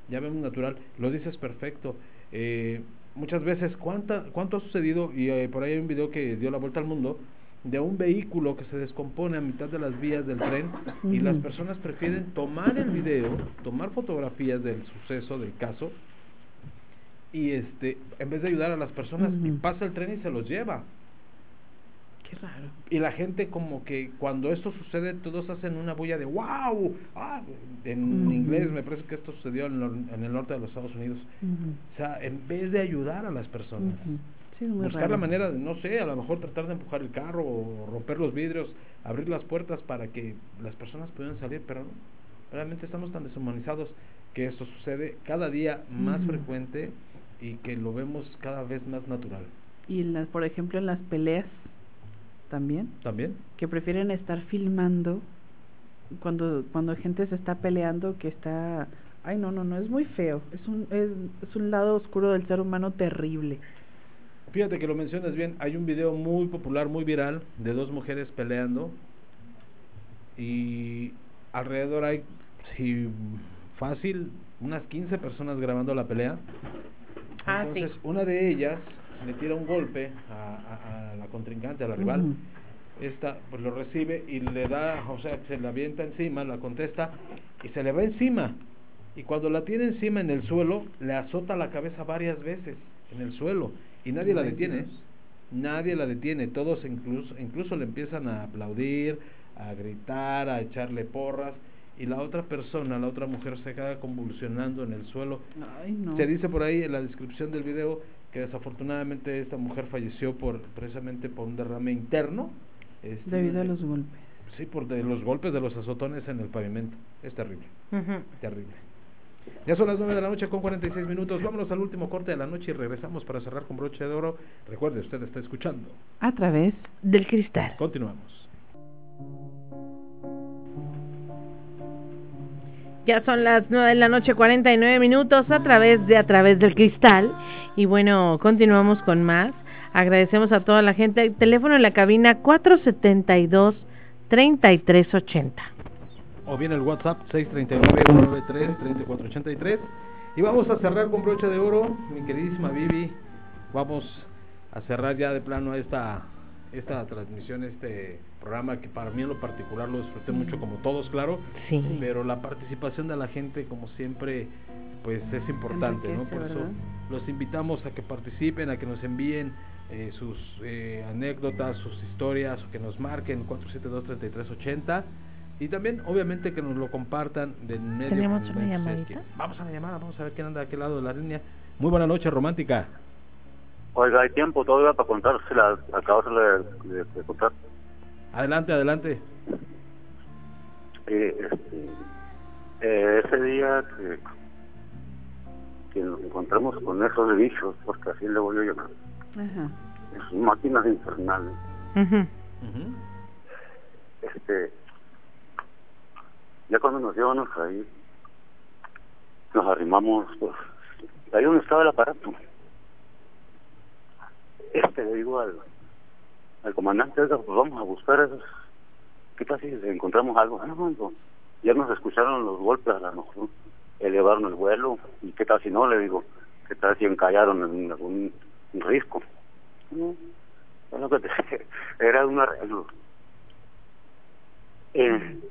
Ya vemos natural. Lo dices perfecto. Muchas veces, ¿cuánto ha sucedido? Y por ahí hay un video que dio la vuelta al mundo de un vehículo que se descompone a mitad de las vías del tren y las personas prefieren tomar el video, tomar fotografías del suceso, del caso, y en vez de ayudar a las personas, y pasa el tren y se los lleva. Qué raro. Y la gente, como que cuando esto sucede, todos hacen una bulla de wow. Ah, en inglés me parece que esto sucedió en el norte de los Estados Unidos. O sea, en vez de ayudar a las personas, sí, buscar raro. La manera de, no sé, a lo mejor tratar de empujar el carro o romper los vidrios, abrir las puertas para que las personas pudieran salir, pero no, realmente estamos tan deshumanizados que esto sucede cada día más frecuente y que lo vemos cada vez más natural. Y por ejemplo, en las peleas también que prefieren estar filmando cuando gente se está peleando, que está, ay, no, es muy feo, es un lado oscuro del ser humano terrible. Fíjate que lo mencionas bien. Hay un video muy popular, muy viral, de dos mujeres peleando y alrededor hay, sí, fácil, unas 15 personas grabando la pelea. Entonces, una de ellas le tira un golpe a la contrincante, a la rival. Esta pues lo recibe y le da, o sea, se la avienta encima, la contesta y se le va encima. Y cuando la tiene encima en el suelo, le azota la cabeza varias veces en el suelo y nadie la detiene. Nadie la detiene. Todos incluso le empiezan a aplaudir, a gritar, a echarle porras. Y la otra persona, la otra mujer, se queda convulsionando en el suelo. Ay, no. Se dice por ahí en la descripción del video que desafortunadamente esta mujer falleció precisamente por un derrame interno. Debido a los golpes. Sí, por los golpes de los azotones en el pavimento. Es terrible. Terrible. Ya son las 9:46 p.m. Vámonos al último corte de la noche y regresamos para cerrar con broche de oro. Recuerde, usted está escuchando A Través del Cristal. Continuamos. Ya son las 9:49 p.m. a través del cristal. Y bueno, continuamos con más. Agradecemos a toda la gente. El teléfono en la cabina 472-3380. O bien el WhatsApp 639-193-3483. Y vamos a cerrar con broche de oro, mi queridísima Vivi. Vamos a cerrar ya de plano esta transmisión, este programa, que para mí en lo particular lo disfruté mucho, como todos, claro, sí, pero la participación de la gente, como siempre, pues es importante, ¿no? Por eso los invitamos a que participen, a que nos envíen sus anécdotas, sus historias, o que nos marquen 472-3380, y también obviamente que nos lo compartan del medio. Tenemos una llamadita. Vamos a la llamada, vamos a ver quién anda de aquel lado de la línea. Muy buena noche, Romántica. Oiga, hay tiempo todavía para contar, se la acabo de contar. Adelante. Ese día que nos encontramos con esos bichos, porque así le voy a llamar, esas máquinas infernales, ya cuando nos llevamos ahí, nos arrimamos, pues, ahí donde estaba el aparato. Le digo al comandante, pues vamos a buscar esos, ¿qué tal si encontramos algo? Ya nos escucharon los golpes, a lo mejor elevaron el vuelo, y qué tal si no, le digo, qué tal si encallaron en algún risco. Era un arreglo. En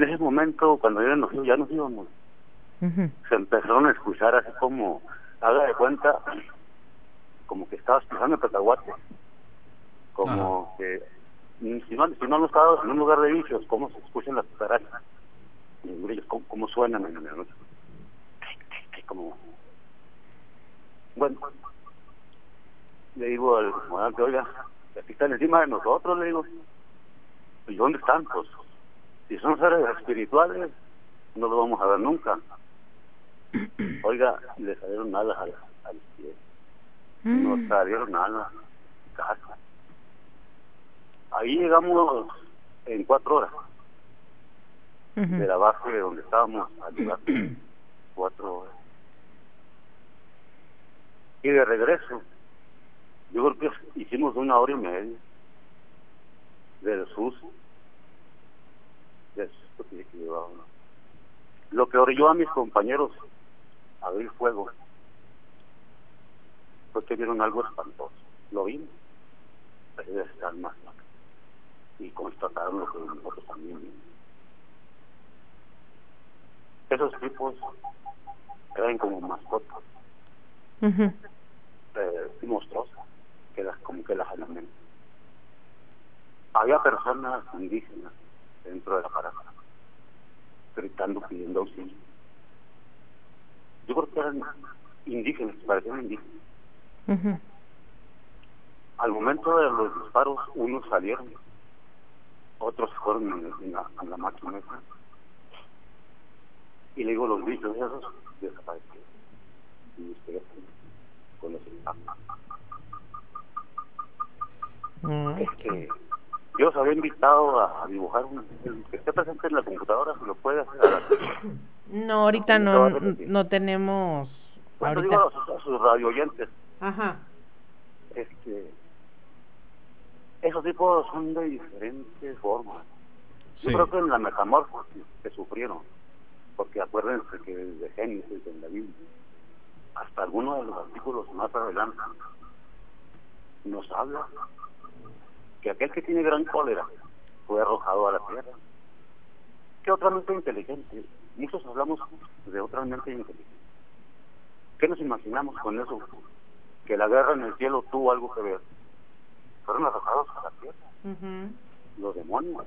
ese momento, cuando ya nos íbamos, se empezaron a escuchar así como, haga de cuenta, como que estabas pisando el cacahuate, como que si no han estado en un lugar de bichos, cómo se escuchan las cucarachas, cómo suenan en la noche, como... Bueno, le digo al comandante, oiga, aquí están encima de nosotros, le digo. ¿Y dónde están? Pues, si son seres espirituales, no lo vamos a ver nunca. Oiga, le salieron alas al pie. Nos salieron alas, casa. Ahí llegamos en 4 horas. De la base donde estábamos al lugar, 4 horas. Y de regreso, yo creo que hicimos 1 hora y media del susto. Lo que orilló a mis compañeros a abrir fuego fue que vieron algo espantoso. Lo vimos, pero están más y constataron lo que nosotros también vimos. Esos tipos eran como mascotas. Monstruosas, que como que las alimentan. Había personas indígenas dentro de la parada gritando, pidiendo auxilio. Yo creo que eran indígenas, parecían indígenas. Al momento de los disparos, unos salieron, otros fueron en la máquina esa. Y le digo, los bichos esos desaparecieron. Y ustedes con los impactos. Yo os había invitado a dibujar el que esté presente en la computadora, si lo puede hacer. No, ahorita no tenemos. Bueno, ahorita digo a sus radio oyentes. Ajá. Esos tipos son de diferentes formas. Sí. Yo creo que en la metamorfosis que sufrieron, porque acuérdense que desde Génesis, en la Biblia, hasta algunos de los artículos más adelante, nos habla que aquel que tiene gran cólera fue arrojado a la tierra. Que otra mente inteligente, muchos hablamos de otra mente inteligente. ¿Qué nos imaginamos con eso? Que la guerra en el cielo tuvo algo que ver. Fueron arrojados a la tierra. Los demonios,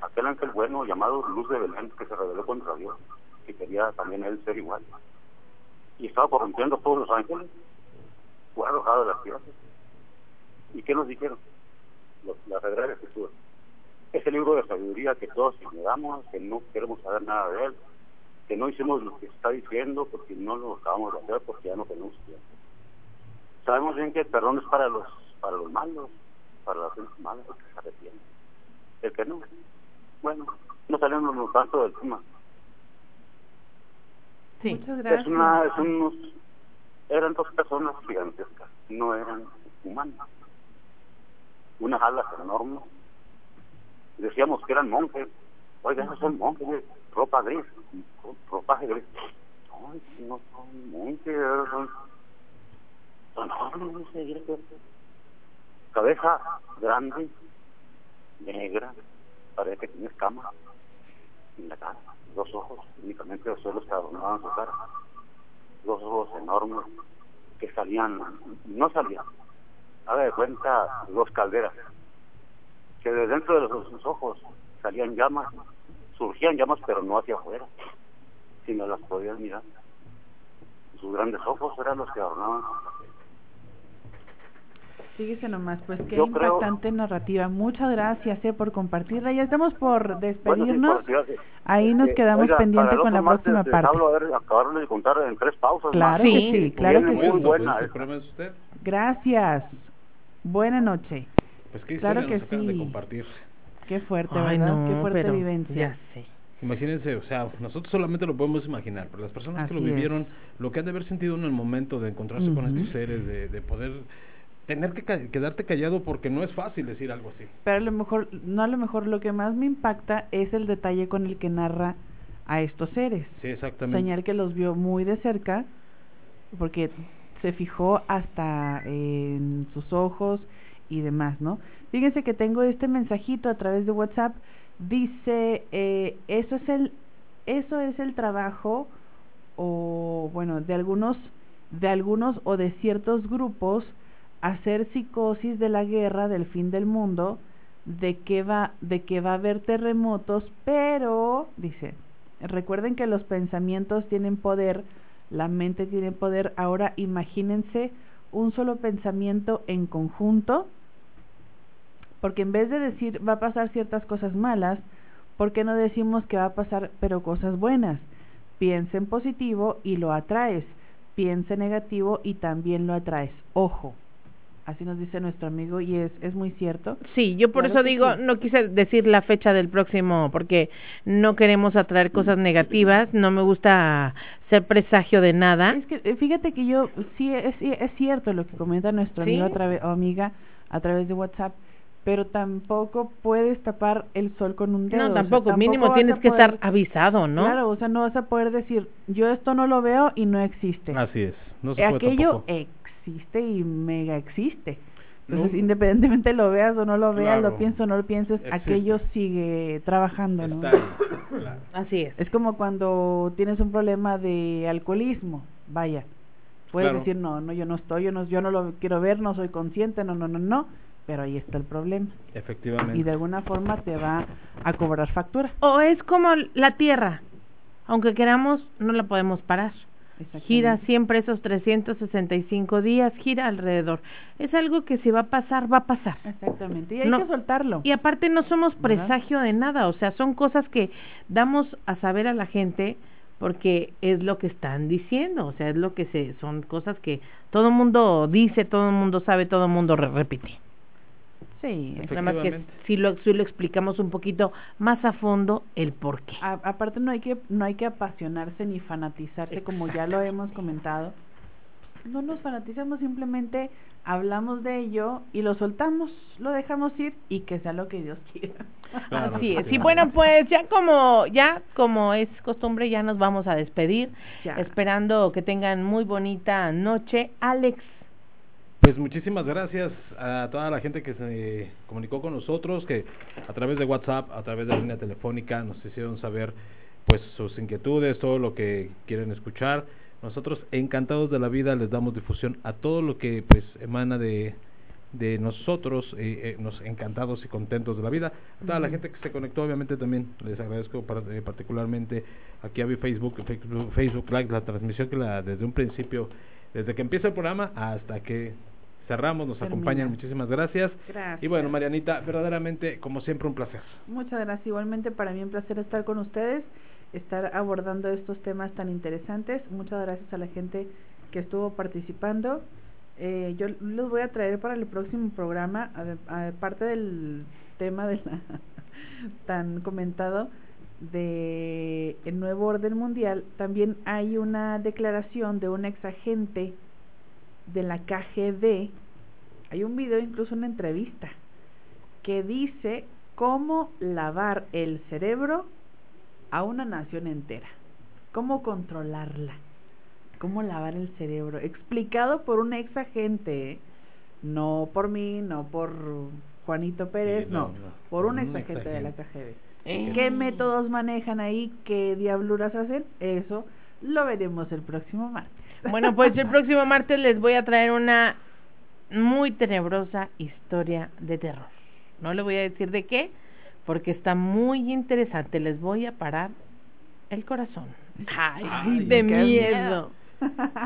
aquel ángel bueno llamado Luz de Belén, que se rebeló contra Dios, que quería también él ser igual, y estaba corrompiendo a todos los ángeles, fue arrojado a la tierra. ¿Y qué nos dijeron? La Sagrada Escritura, ese libro de sabiduría que todos ignoramos, que no queremos saber nada de él, que no hicimos lo que está diciendo porque no lo acabamos de hacer, porque ya no tenemos tiempo. Sabemos bien que el perdón es para los malos, para las gentes malas, que se arrepienten. El que no, bueno, no salimos tanto del tema. Sí, muchas gracias. Eran 2 personas gigantescas, no eran humanas. Unas alas enormes. Decíamos que eran monjes. Oigan, no son monjes, ropa gris, ropaje gris. Ay, no son monjes, son enormes, cabeza grande, negra, parece que tiene escamas en la cara, 2 ojos, únicamente 2 ojos que adornaban su cara, 2 ojos enormes que salían, no salían. Haga de cuenta 2 calderas, que de dentro de sus ojos salían llamas, surgían llamas, pero no hacia afuera, sino las podías mirar. Sus grandes ojos eran los que adornaban. Fíjese nomás, pues qué impactante narrativa. Muchas gracias por compartirla. Ya estamos por despedirnos. Bueno, sí, ahí nos quedamos pendientes con la próxima parte. Hablo, a ver, acabarlo de contar en 3 pausas. Claro, sí, que sí, claro que sí. Muy buena. Pues, usted. Gracias. Buena noche. Pues qué historia, claro que nos acaban de compartir. Qué fuerte, ay, ¿verdad? No, qué fuerte vivencia. Ya sé. Imagínense, o sea, nosotros solamente lo podemos imaginar, pero las personas así que lo vivieron, lo que han de haber sentido en el momento de encontrarse con estos seres, de poder tener que quedarte callado, porque no es fácil decir algo así. Pero a lo mejor lo que más me impacta es el detalle con el que narra a estos seres. Sí, exactamente. Señal que los vio muy de cerca, porque se fijó hasta en sus ojos y demás, ¿no? Fíjense que tengo este mensajito a través de WhatsApp. Dice, eso es el trabajo, o bueno, de algunos o de ciertos grupos, hacer psicosis de la guerra, del fin del mundo, de que va a haber terremotos, pero dice, recuerden que los pensamientos tienen poder, la mente tiene poder. Ahora imagínense un solo pensamiento en conjunto, porque en vez de decir va a pasar ciertas cosas malas, ¿por qué no decimos que va a pasar pero cosas buenas? Piensa en positivo y lo atraes, piensa en negativo y también lo atraes. Ojo, así nos dice nuestro amigo y es muy cierto. Sí, yo por claro eso digo, sí. No quise decir la fecha del próximo porque no queremos atraer cosas negativas, no me gusta ser presagio de nada. Es que fíjate que yo, sí es cierto lo que comenta nuestro amigo o amiga a través de WhatsApp, pero tampoco puedes tapar el sol con un dedo. No, tampoco, o sea, mínimo tienes que estar avisado, ¿no? Claro, o sea, no vas a poder decir, yo esto no lo veo y no existe. Así es, no se puede tampoco. Aquello existe y mega existe. Entonces, independientemente lo veas o no lo veas, claro, lo pienso o no lo pienses, existe. Aquello sigue trabajando, ¿no? Está ahí, claro. Así es. Es como cuando tienes un problema de alcoholismo, vaya. Puedes decir, no, yo no lo quiero ver, no soy consciente, no. Pero ahí está el problema. Efectivamente. Y de alguna forma te va a cobrar factura. O es como la Tierra. Aunque queramos, no la podemos parar. Gira siempre esos 365 días, gira alrededor. Es algo que si va a pasar, va a pasar. Exactamente. Y hay que soltarlo. Y aparte no somos presagio de nada. O sea, son cosas que damos a saber a la gente porque es lo que están diciendo. O sea, es lo que son cosas que todo el mundo dice, todo el mundo sabe, todo el mundo repite. Sí, nada más que si lo explicamos un poquito más a fondo el porqué. Aparte no hay que apasionarse ni fanatizarse, como ya lo hemos comentado. No nos fanatizamos, simplemente hablamos de ello y lo soltamos, lo dejamos ir y que sea lo que Dios quiera. Claro, así es. Y bueno, pues ya como es costumbre, ya nos vamos a despedir, esperando que tengan muy bonita noche. Alex, pues muchísimas gracias a toda la gente que se comunicó con nosotros, que a través de WhatsApp, a través de la línea telefónica nos hicieron saber pues sus inquietudes, todo lo que quieren escuchar. Nosotros encantados de la vida les damos difusión a todo lo que pues emana de nosotros, nos encantados y contentos de la vida. A toda la gente que se conectó, obviamente también les agradezco particularmente aquí a mi Facebook Live, la transmisión que desde un principio, desde que empieza el programa hasta que cerramos, nos acompañan, muchísimas gracias. Gracias. Y bueno, Marianita, verdaderamente, como siempre, un placer. Muchas gracias, igualmente para mí un placer estar con ustedes, estar abordando estos temas tan interesantes. Muchas gracias a la gente que estuvo participando. Yo los voy a traer para el próximo programa, aparte del tema de la tan comentado de el nuevo orden mundial. También hay una declaración de un exagente de la KGB, hay un video, incluso una entrevista, que dice cómo lavar el cerebro a una nación entera, cómo controlarla, cómo lavar el cerebro, explicado por un exagente, no por mí, no por Juanito Pérez, por un exagente de la KGB. ¿Qué métodos manejan ahí? ¿Qué diabluras hacen? Eso lo veremos el próximo martes. Bueno, pues el próximo martes les voy a traer una muy tenebrosa historia de terror. No les voy a decir de qué, porque está muy interesante. Les voy a parar el corazón. ¡Ay, de miedo!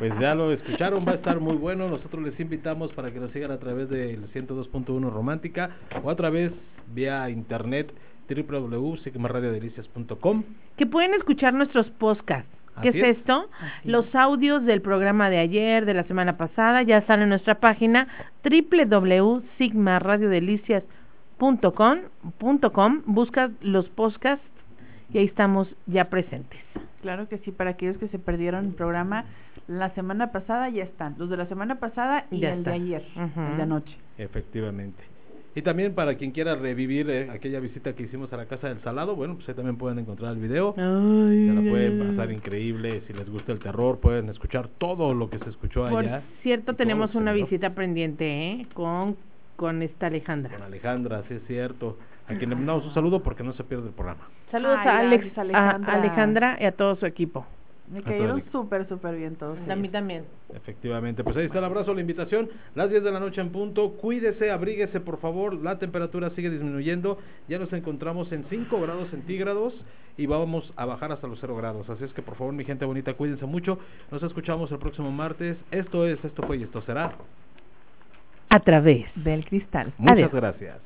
Pues ya lo escucharon, va a estar muy bueno. Nosotros les invitamos para que nos sigan a través del 102.1 Romántica o a través vía internet www.sigmarradiodelicias.com, que pueden escuchar nuestros podcasts. ¿Qué es esto? Los audios del programa de ayer, de la semana pasada, ya están en nuestra página www.sigmarradiodelicias.com. Busca los podcasts y ahí estamos ya presentes. Claro que sí, para aquellos que se perdieron el programa la semana pasada, ya están los de la semana pasada y ya el de ayer, el de anoche. Efectivamente. Y también para quien quiera revivir aquella visita que hicimos a la Casa del Salado, bueno, pues ahí también pueden encontrar el video. Se la pueden pasar increíble, si les gusta el terror, pueden escuchar todo lo que se escuchó allá. Por cierto, tenemos una visita pendiente, con esta Alejandra. Con Alejandra, sí es cierto. A quien le mandamos un saludo porque no se pierde el programa. Saludos a Alejandra y a todo su equipo. Me cayeron súper bien todos. A mí también. Efectivamente, pues ahí está el abrazo, la invitación. Las 10 de la noche en punto. Cuídese, abríguese, por favor. La temperatura sigue disminuyendo. Ya nos encontramos en 5 grados centígrados y vamos a bajar hasta los 0 grados. Así es que, por favor, mi gente bonita, cuídense mucho. Nos escuchamos el próximo martes. Esto fue y esto será. A través del cristal. Muchas gracias.